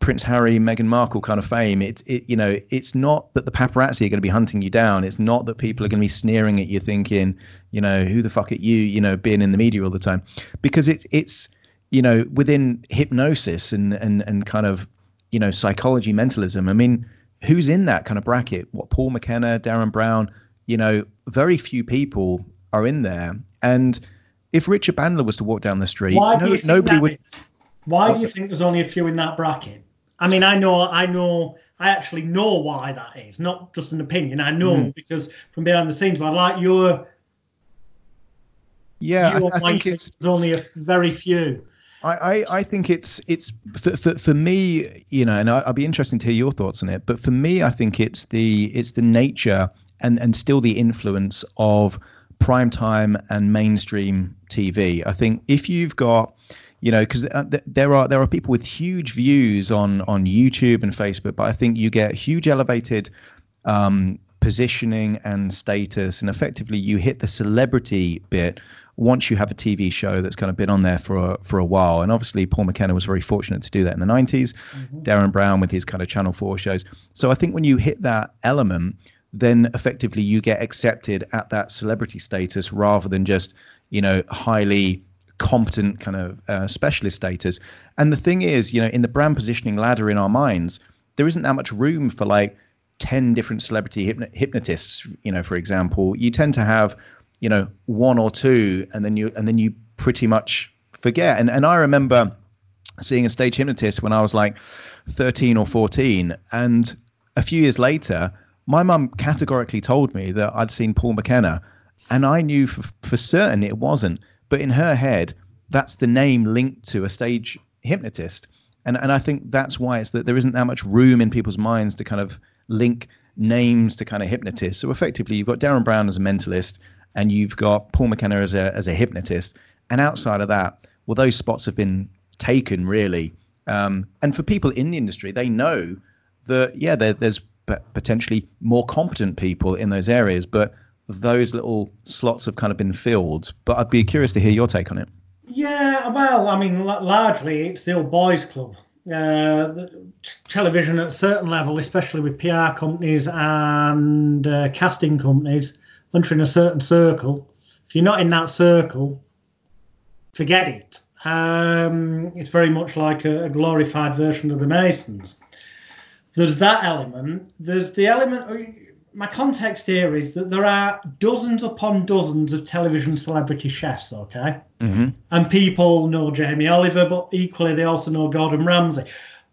Prince Harry, Meghan Markle kind of fame. It you know, it's not that the paparazzi are going to be hunting you down. It's not that people are going to be sneering at you thinking, you know, who the fuck are you, you know, being in the media all the time. Because it's you know, within hypnosis and kind of, you know, psychology, mentalism, I mean, who's in that kind of bracket? What, Paul McKenna, Derren Brown, you know, very few people are in there. And if Richard Bandler was to walk down the street, nobody would. Why do you think there's only a few in that bracket? I mean, I know, I actually know why that is, not just an opinion. I know because from behind the scenes, but I like your. Yeah, I think it's only a very few. I think it's for me, you know, and I'd be interested to hear your thoughts on it. But for me, I think it's the nature and still the influence of prime time and mainstream TV. I think if you've got, you know, because there are people with huge views on YouTube and Facebook, but I think you get huge elevated positioning and status, and effectively you hit the celebrity bit once you have a TV show that's kind of been on there for a while. And obviously Paul McKenna was very fortunate to do that in the 90s, Derren Brown with his kind of Channel 4 shows. So I think when you hit that element, then effectively you get accepted at that celebrity status rather than just, you know, highly competent kind of specialist status. And the thing is, you know, in the brand positioning ladder in our minds, there isn't that much room for like 10 different celebrity hypnotists, you know, for example. You tend to have, you know, one or two, and then you pretty much forget. And I remember seeing a stage hypnotist when I was like 13 or 14, and a few years later, my mum categorically told me that I'd seen Paul McKenna, and I knew for certain it wasn't. But in her head, that's the name linked to a stage hypnotist. And I think that's why it's that there isn't that much room in people's minds to kind of link names to kind of hypnotists. So effectively, you've got Derren Brown as a mentalist, and you've got Paul McKenna as a hypnotist. And outside of that, well, those spots have been taken, really. And for people in the industry, they know that, yeah, there's potentially more competent people in those areas, but those little slots have kind of been filled. But I'd be curious to hear your take on it. Yeah, well, I mean, largely it's the old boys club. Television at a certain level, especially with PR companies and casting companies, entering a certain circle. If you're not in that circle, forget it. It's very much like a glorified version of the Masons. There's that element. There's the element my context here is that there are dozens upon dozens of television celebrity chefs, okay? Mm-hmm. And people know Jamie Oliver, but equally they also know Gordon Ramsay.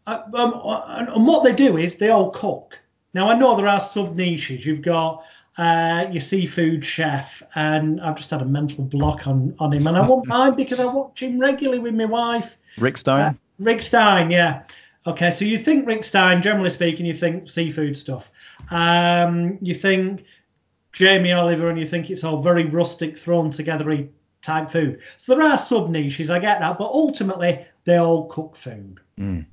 And what they do is they all cook. Now, I know there are sub niches. You've got your seafood chef, and I've just had a mental block on him, and I won't mind because I watch him regularly with my wife. Rick Stein? Rick Stein, yeah. Okay, so you think Rick Stein, generally speaking, you think seafood stuff. You think Jamie Oliver, and you think it's all very rustic, thrown together type food. So there are sub niches, I get that, but ultimately they all cook food. Mm.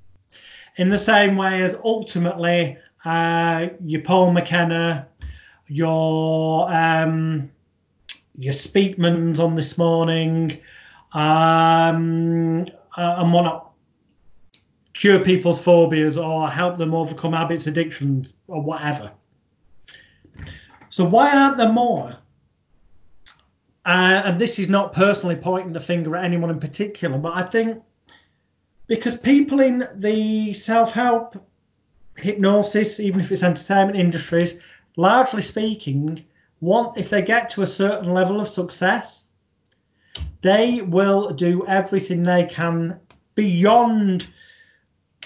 In the same way as ultimately your Paul McKenna, your Speakmans on This Morning, and whatnot, cure people's phobias or help them overcome habits, addictions, or whatever. So why aren't there more? And this is not personally pointing the finger at anyone in particular, but I think because people in the self-help, hypnosis, even if it's entertainment industries, largely speaking, want, if they get to a certain level of success, they will do everything they can beyond.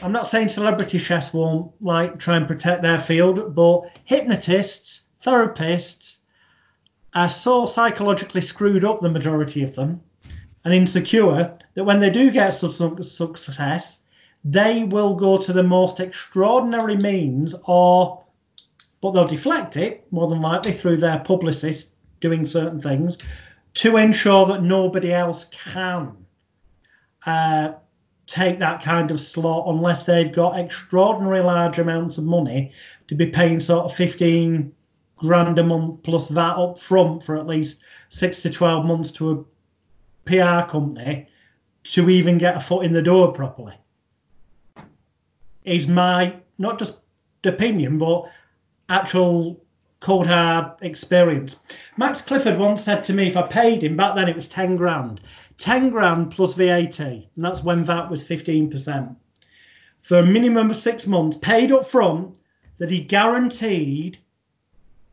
I'm not saying celebrity chefs won't try and protect their field, but hypnotists, therapists are so psychologically screwed up, the majority of them, and insecure, that when they do get some success, they will go to the most extraordinary means, but they'll deflect it, more than likely through their publicists doing certain things, to ensure that nobody else can take that kind of slot unless they've got extraordinary large amounts of money to be paying sort of 15 grand a month plus that up front for at least 6 to 12 months to a PR company to even get a foot in the door properly. Is my, not just opinion, but actual cold hard experience. Max Clifford once said to me, if I paid him, back then it was 10 grand. 10 grand plus VAT, and that's when VAT was 15%, for a minimum of 6 months, paid up front, that he guaranteed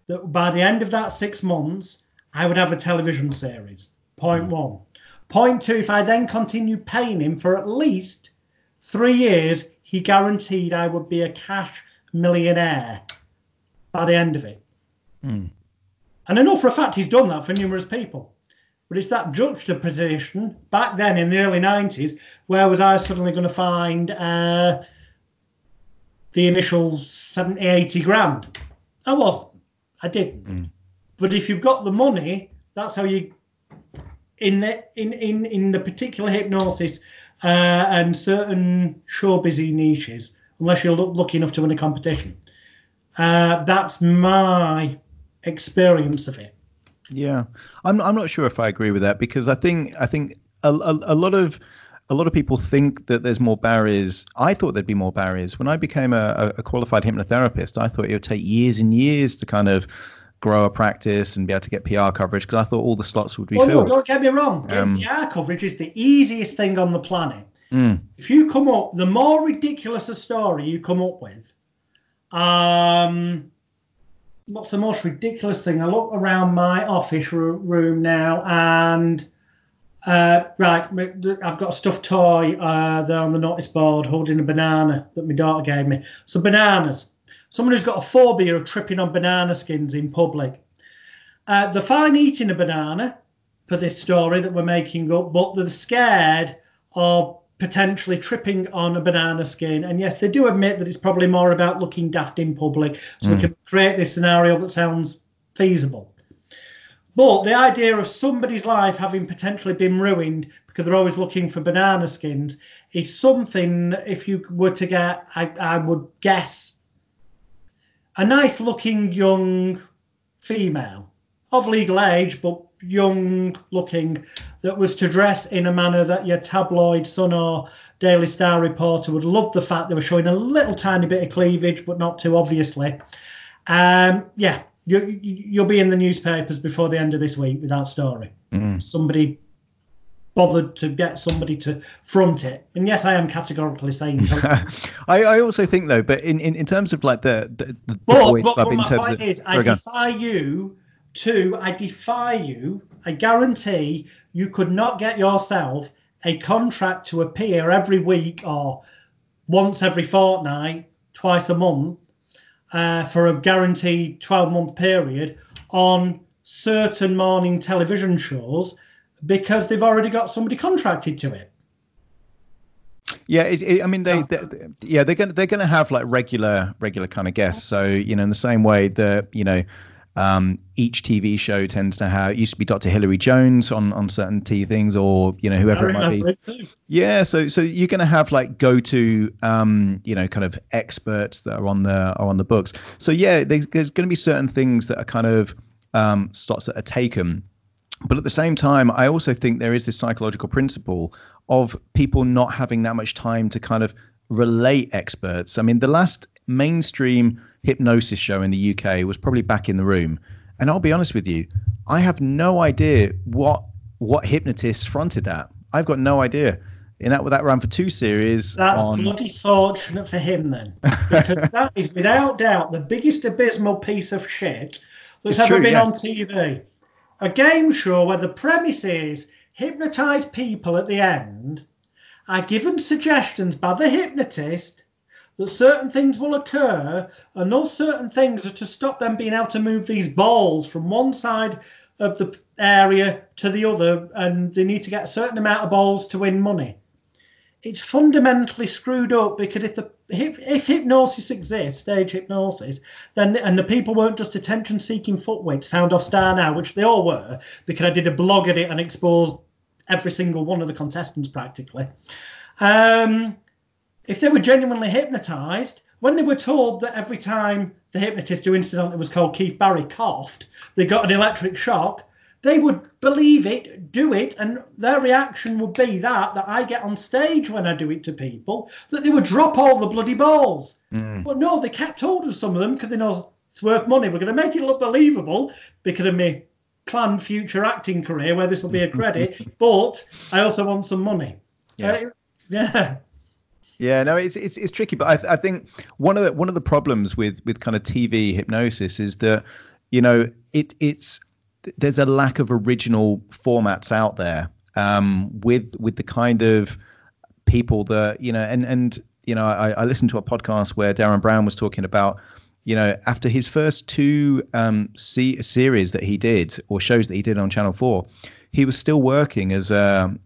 that by the end of that 6 months, I would have a television series, point one. Point two, if I then continued paying him for at least 3 years, he guaranteed I would be a cash millionaire by the end of it. Mm. And I know for a fact he's done that for numerous people. But it's that juxtaposition back then in the early 90s, where was I suddenly going to find the initial 70, 80 grand? I wasn't. I didn't. Mm. But if you've got the money, that's how you, in the particular hypnosis and certain show-busy niches, unless you're lucky enough to win a competition. That's my experience of it. Yeah, I'm not sure if I agree with that, because I think a lot of people think that there's more barriers. I thought there'd be more barriers. When I became a qualified hypnotherapist, I thought it would take years and years to kind of grow a practice and be able to get PR coverage, because I thought all the slots would be filled. No, don't get me wrong. PR coverage is the easiest thing on the planet. Mm. If you come up, the more ridiculous a story you come up with, what's the most ridiculous thing? I look around my office room now, and I've got a stuffed toy there on the notice board holding a banana that my daughter gave me. So bananas. Someone who's got a phobia of tripping on banana skins in public. They're fine eating a banana for this story that we're making up, but they're scared of potentially tripping on a banana skin. And yes, they do admit that it's probably more about looking daft in public. So we can create this scenario that sounds feasible. But the idea of somebody's life having potentially been ruined because they're always looking for banana skins is something, if you were to get, I would guess, a nice looking young female of legal age, but young looking, that was to dress in a manner that your tabloid Sun or Daily Star reporter would love the fact they were showing a little tiny bit of cleavage, but not too obviously. You'll be in the newspapers before the end of this week with that story. Mm. Somebody bothered to get somebody to front it. And yes, I am categorically saying totally. I also think, though, but in terms of like the boys club, in terms of, is, I defy you, I guarantee you could not get yourself a contract to appear every week or once every fortnight, twice a month, for a guaranteed 12-month period on certain morning television shows, because they've already got somebody contracted to it. Yeah, I mean, they're going to have like regular kind of guests. So, you know, in the same way that, you know, each TV show tends to have, it used to be Dr. Hillary Jones on certain tea things, or, you know, whoever it might be. Yeah. So you're going to have like go-to, you know, kind of experts that are on the books. So yeah, there's going to be certain things that are kind of, slots that are taken. But at the same time, I also think there is this psychological principle of people not having that much time to kind of relate experts. I mean, the last mainstream hypnosis show in the UK was probably Back in the Room. And I'll be honest with you, I have no idea what hypnotists fronted at. I've got no idea. And that ran for two series. That's bloody fortunate for him then. Because that is without doubt the biggest abysmal piece of shit that's ever been on TV. A game show where the premise is hypnotise people at the end are given suggestions by the hypnotist that certain things will occur, and those certain things are to stop them being able to move these balls from one side of the area to the other, and they need to get a certain amount of balls to win money. It's fundamentally screwed up, because if hypnosis exists, stage hypnosis, then the people weren't just attention-seeking footwits found off Star Now, which they all were, because I did a blog at it and exposed every single one of the contestants practically. If they were genuinely hypnotised, when they were told that every time the hypnotist, who incidentally was called Keith Barry, coughed, they got an electric shock, they would believe it, do it, and their reaction would be that I get on stage when I do it to people, that they would drop all the bloody balls. Mm. But no, they kept hold of some of them because they know it's worth money. We're going to make it look believable because of my planned future acting career where this will be a credit, but I also want some money. Yeah. Yeah, no, it's tricky. But I think one of the problems with kind of TV hypnosis is that, you know, it's there's a lack of original formats out there, with the kind of people that, you know, and you know, I listened to a podcast where Derren Brown was talking about, you know, after his first two series that he did, or shows that he did on Channel Four, he was still working as a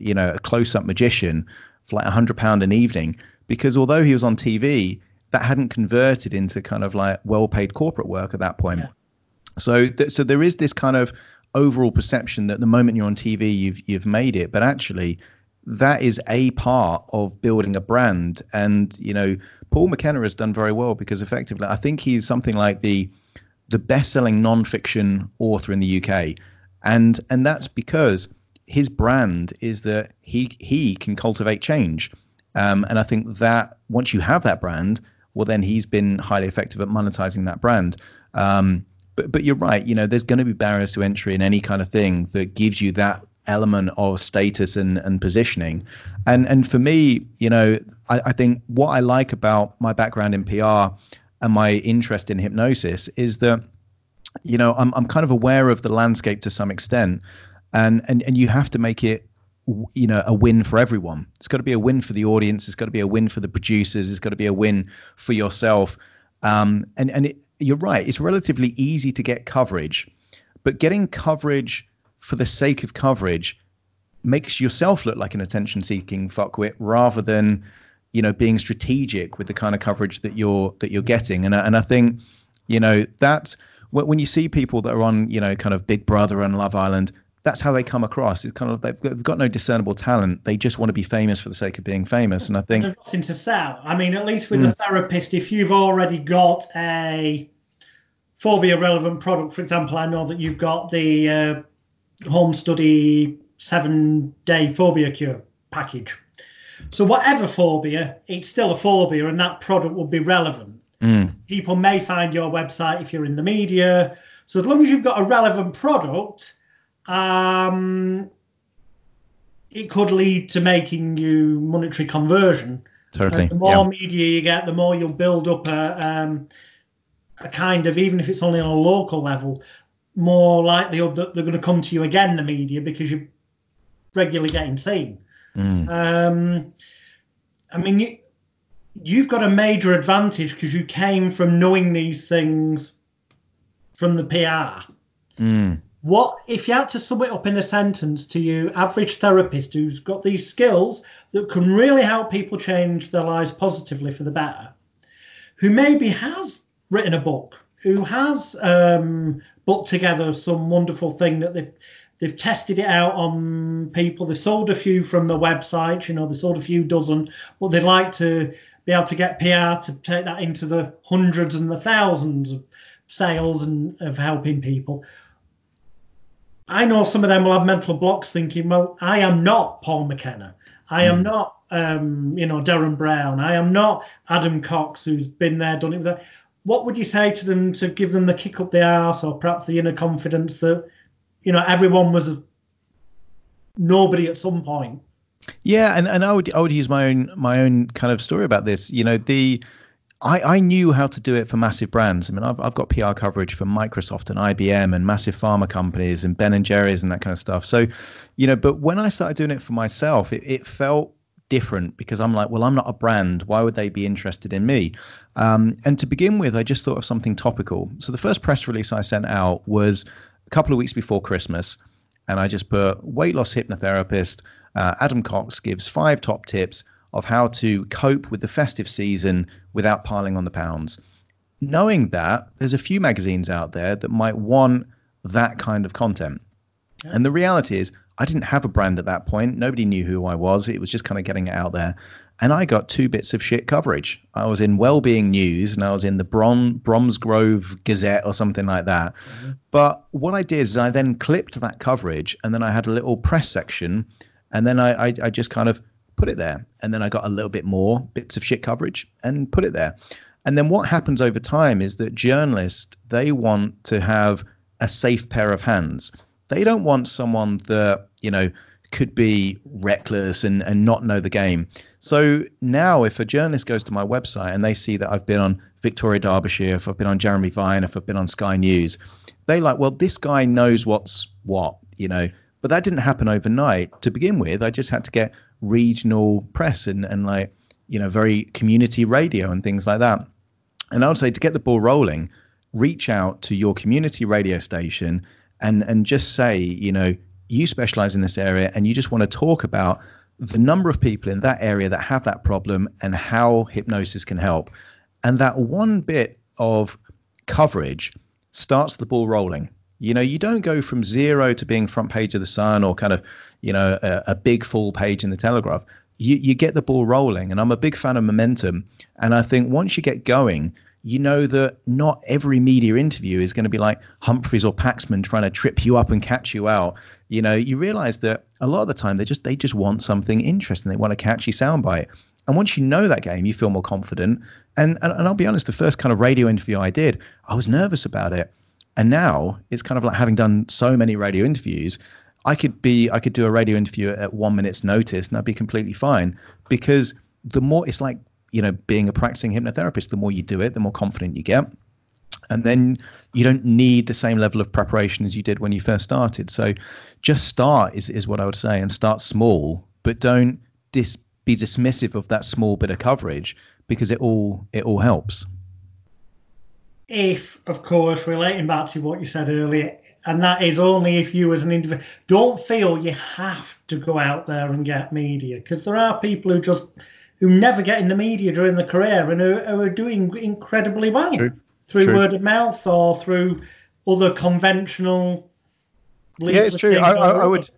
you know, a close-up magician for like £100 an evening, because although he was on TV, that hadn't converted into kind of like well-paid corporate work at that point. Yeah. So there is this kind of overall perception that the moment you're on TV, you've made it. But actually, that is a part of building a brand. And, you know, Paul McKenna has done very well, because effectively, I think he's something like the best-selling non-fiction author in the UK. And that's because his brand is that he can cultivate change. And I think that once you have that brand, well, then he's been highly effective at monetizing that brand. But you're right, you know, there's going to be barriers to entry in any kind of thing that gives you that element of status and positioning. And for me, you know, I think what I like about my background in PR and my interest in hypnosis is that, you know, I'm kind of aware of the landscape to some extent, and you have to make it, you know, a win for everyone. It's got to be a win for the audience. It's got to be a win for the producers. It's got to be a win for yourself. You're right. It's relatively easy to get coverage, but getting coverage for the sake of coverage makes yourself look like an attention-seeking fuckwit, rather than, you know, being strategic with the kind of coverage that you're getting. And I think, you know, that's when you see people that are on, you know, kind of Big Brother and Love Island, that's how they come across. It's kind of, they've got no discernible talent. They just want to be famous for the sake of being famous. And I think there's nothing to sell. I mean, at least with a therapist, if you've already got a phobia relevant product, for example, I know that you've got the home study 7-day phobia cure package. So whatever phobia, it's still a phobia, and that product will be relevant. Mm. People may find your website if you're in the media. So as long as you've got a relevant product, it could lead to making you monetary conversion. Totally. And the more media you get, the more you'll build up a kind of, even if it's only on a local level, more likelihood that they're going to come to you again, the media, because you're regularly getting seen. I mean, you've got a major advantage because you came from knowing these things from the PR. What if you had to sum it up in a sentence to your average therapist who's got these skills that can really help people change their lives positively for the better, who maybe has written a book, who has put together some wonderful thing that they've tested it out on people, they've sold a few from the website, you know, they sold a few dozen, but they'd like to be able to get PR to take that into the hundreds and the thousands of sales and of helping people. I know some of them will have mental blocks thinking, well, I am not Paul McKenna. I am not, you know, Derren Brown. I am not Adam Cox, who's been there, done it. What would you say to them to give them the kick up the arse, or perhaps the inner confidence that, you know, everyone was nobody at some point? Yeah, and I would use my own kind of story about this. You know, I knew how to do it for massive brands. I mean, I've got PR coverage for Microsoft and IBM and massive pharma companies and Ben and Jerry's and that kind of stuff. So, you know, but when I started doing it for myself, it felt different because I'm like, well, I'm not a brand. Why would they be interested in me? And to begin with, I just thought of something topical. So the first press release I sent out was a couple of weeks before Christmas. And I just put weight loss hypnotherapist Adam Cox gives 5 top tips of how to cope with the festive season without piling on the pounds. Knowing that there's a few magazines out there that might want that kind of content. Yeah. And the reality is I didn't have a brand at that point. Nobody knew who I was. It was just kind of getting it out there. And I got 2 bits of shit coverage. I was in Wellbeing News and I was in the Bromsgrove Gazette or something like that. Mm-hmm. But what I did is I then clipped that coverage and then I had a little press section and then I just kind of put it there. And then I got a little bit more bits of shit coverage and put it there. And then what happens over time is that journalists, they want to have a safe pair of hands. They don't want someone that, you know, could be reckless and not know the game. So now if a journalist goes to my website and they see that I've been on Victoria Derbyshire, if I've been on Jeremy Vine, if I've been on Sky News, they like, well, this guy knows what's what, you know. But that didn't happen overnight. To begin with, I just had to get regional press and like, you know, very community radio and things like that. And I would say to get the ball rolling, reach out to your community radio station and just say, you know, you specialize in this area and you just want to talk about the number of people in that area that have that problem and how hypnosis can help. And that one bit of coverage starts the ball rolling. You know, you don't go from zero to being front page of the Sun or kind of, you know, a big full page in the Telegraph. You get the ball rolling. And I'm a big fan of momentum. And I think once you get going, you know that not every media interview is going to be like Humphreys or Paxman trying to trip you up and catch you out. You know, you realize that a lot of the time they just want something interesting. They want a catchy soundbite. And once you know that game, you feel more confident. And I'll be honest, the first kind of radio interview I did, I was nervous about it. And now it's kind of like, having done so many radio interviews, I could do a radio interview at 1 minute's notice and I'd be completely fine, because the more, it's like, you know, being a practicing hypnotherapist, the more you do it, the more confident you get. And then you don't need the same level of preparation as you did when you first started. So just start is what I would say, and start small, but don't be dismissive of that small bit of coverage, because it all helps. If, of course, relating back to what you said earlier, and that is only if you as an individual, don't feel you have to go out there and get media, because there are people who never get in the media during their career and who are doing incredibly well. True. Through True. Word of mouth or through other conventional. Yeah, it's true. I would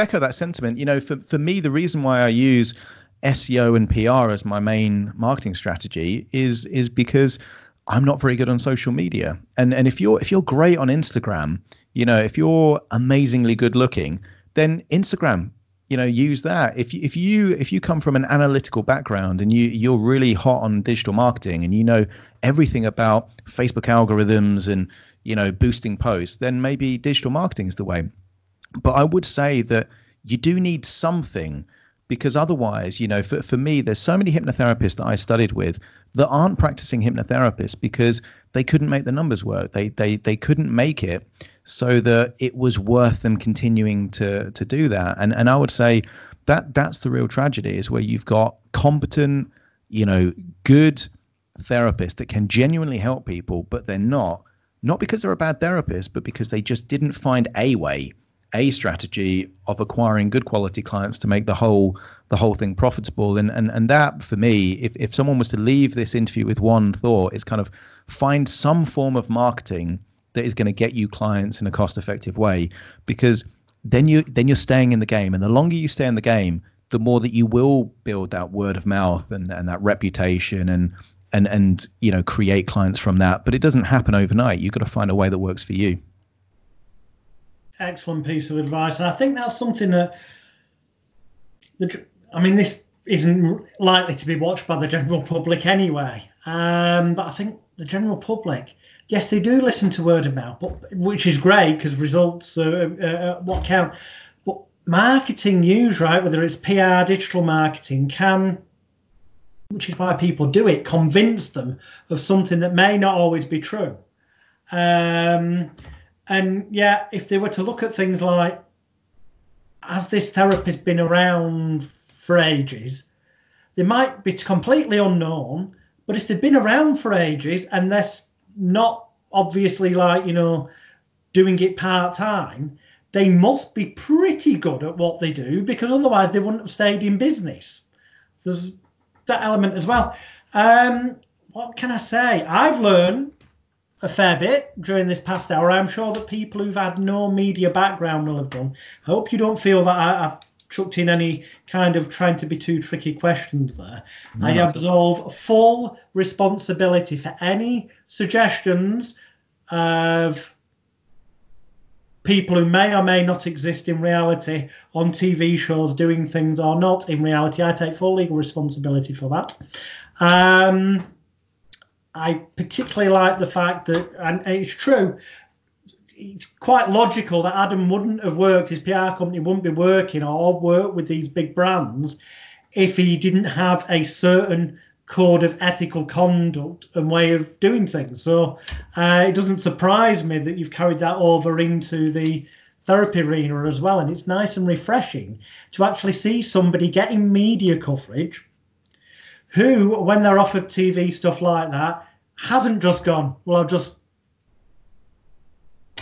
echo that sentiment. You know, for me, the reason why I use SEO and PR as my main marketing strategy is because I'm not very good on social media. And if you're great on Instagram, you know, if you're amazingly good looking, then Instagram, you know, use that. If you come from an analytical background and you're really hot on digital marketing and you know everything about Facebook algorithms and, you know, boosting posts, then maybe digital marketing is the way. But I would say that you do need something, because otherwise, you know, for me, there's so many hypnotherapists that I studied with that aren't practicing hypnotherapists because they couldn't make the numbers work. They couldn't make it so that it was worth them continuing to do that. And I would say that that's the real tragedy, is where you've got competent, you know, good therapists that can genuinely help people, but they're not because they're a bad therapist, but because they just didn't find a way, a strategy of acquiring good quality clients to make the whole thing profitable. And that, for me, if someone was to leave this interview with one thought, it's kind of find some form of marketing that is going to get you clients in a cost effective way, because then you're staying in the game. And the longer you stay in the game, the more that you will build that word of mouth and that reputation and you know, create clients from that. But it doesn't happen overnight. You've got to find a way that works for you. Excellent piece of advice, and I think that's something that I mean, this isn't likely to be watched by the general public anyway, but I think the general public, yes, they do listen to word of mouth, but, which is great because results are what count. But marketing news, right, whether it's PR, digital marketing, can, which is why people do it, convince them of something that may not always be true. And yeah, if they were to look at things like, has this therapist been around for ages? They might be completely unknown, but if they've been around for ages and they're not obviously, like, you know, doing it part time, they must be pretty good at what they do, because otherwise they wouldn't have stayed in business. There's that element as well. What can I say? I've learned a fair bit during this past hour. I'm sure that people who've had no media background will have done. I hope you don't feel that I've chucked in any kind of trying to be too tricky questions there. No, I absolve full responsibility for any suggestions of people who may or may not exist in reality on TV shows doing things or not in reality. I take full legal responsibility for that. I particularly like the fact that, and it's true, it's quite logical that Adam wouldn't have worked, his PR company wouldn't be working or work with these big brands if he didn't have a certain code of ethical conduct and way of doing things. So it doesn't surprise me that you've carried that over into the therapy arena as well. And it's nice and refreshing to actually see somebody getting media coverage who, when they're offered TV stuff like that, hasn't just gone, well, I'll just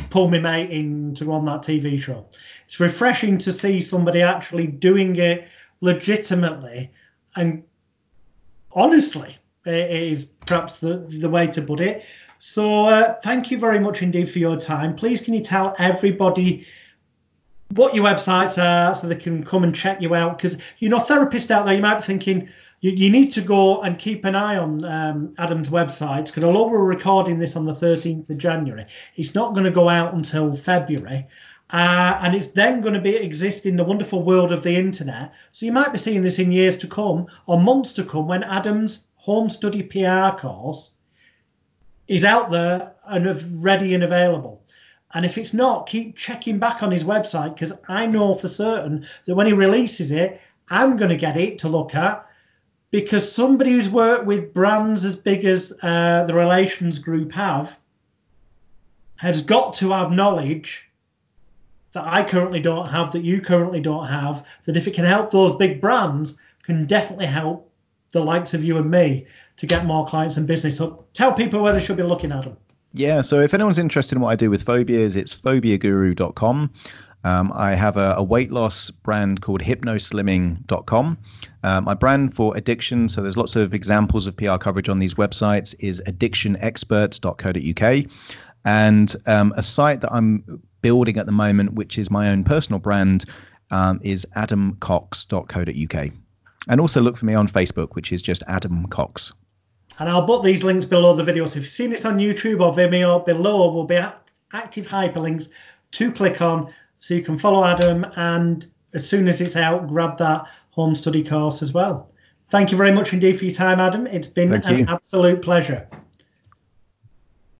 pull my mate in to go on that TV show. It's refreshing to see somebody actually doing it legitimately. And honestly, it is perhaps the way to put it. So thank you very much indeed for your time. Please, can you tell everybody what your websites are so they can come and check you out? Because, you know, therapists out there, you might be thinking, you need to go and keep an eye on Adam's website, because although we're recording this on the 13th of January, it's not going to go out until February. And it's then going to exist in the wonderful world of the internet. So you might be seeing this in years to come or months to come, when Adam's home study PR course is out there and ready and available. And if it's not, keep checking back on his website, because I know for certain that when he releases it, I'm going to get it to look at. Because somebody who's worked with brands as big as the Relations Group has got to have knowledge that I currently don't have, that you currently don't have, that if it can help those big brands, can definitely help the likes of you and me to get more clients and business. So tell people where they should be looking at them. Yeah, so if anyone's interested in what I do with phobias, it's phobiaguru.com. I have a weight loss brand called hypnoslimming.com. My brand for addiction, so there's lots of examples of PR coverage on these websites, is addictionexperts.co.uk. And a site that I'm building at the moment, which is my own personal brand, is adamcox.co.uk. And also look for me on Facebook, which is just Adam Cox. And I'll put these links below the video. So if you've seen this on YouTube or Vimeo, below will be active hyperlinks to click on. So you can follow Adam, and as soon as it's out, grab that home study course as well. Thank you very much indeed for your time, Adam. It's been an absolute pleasure.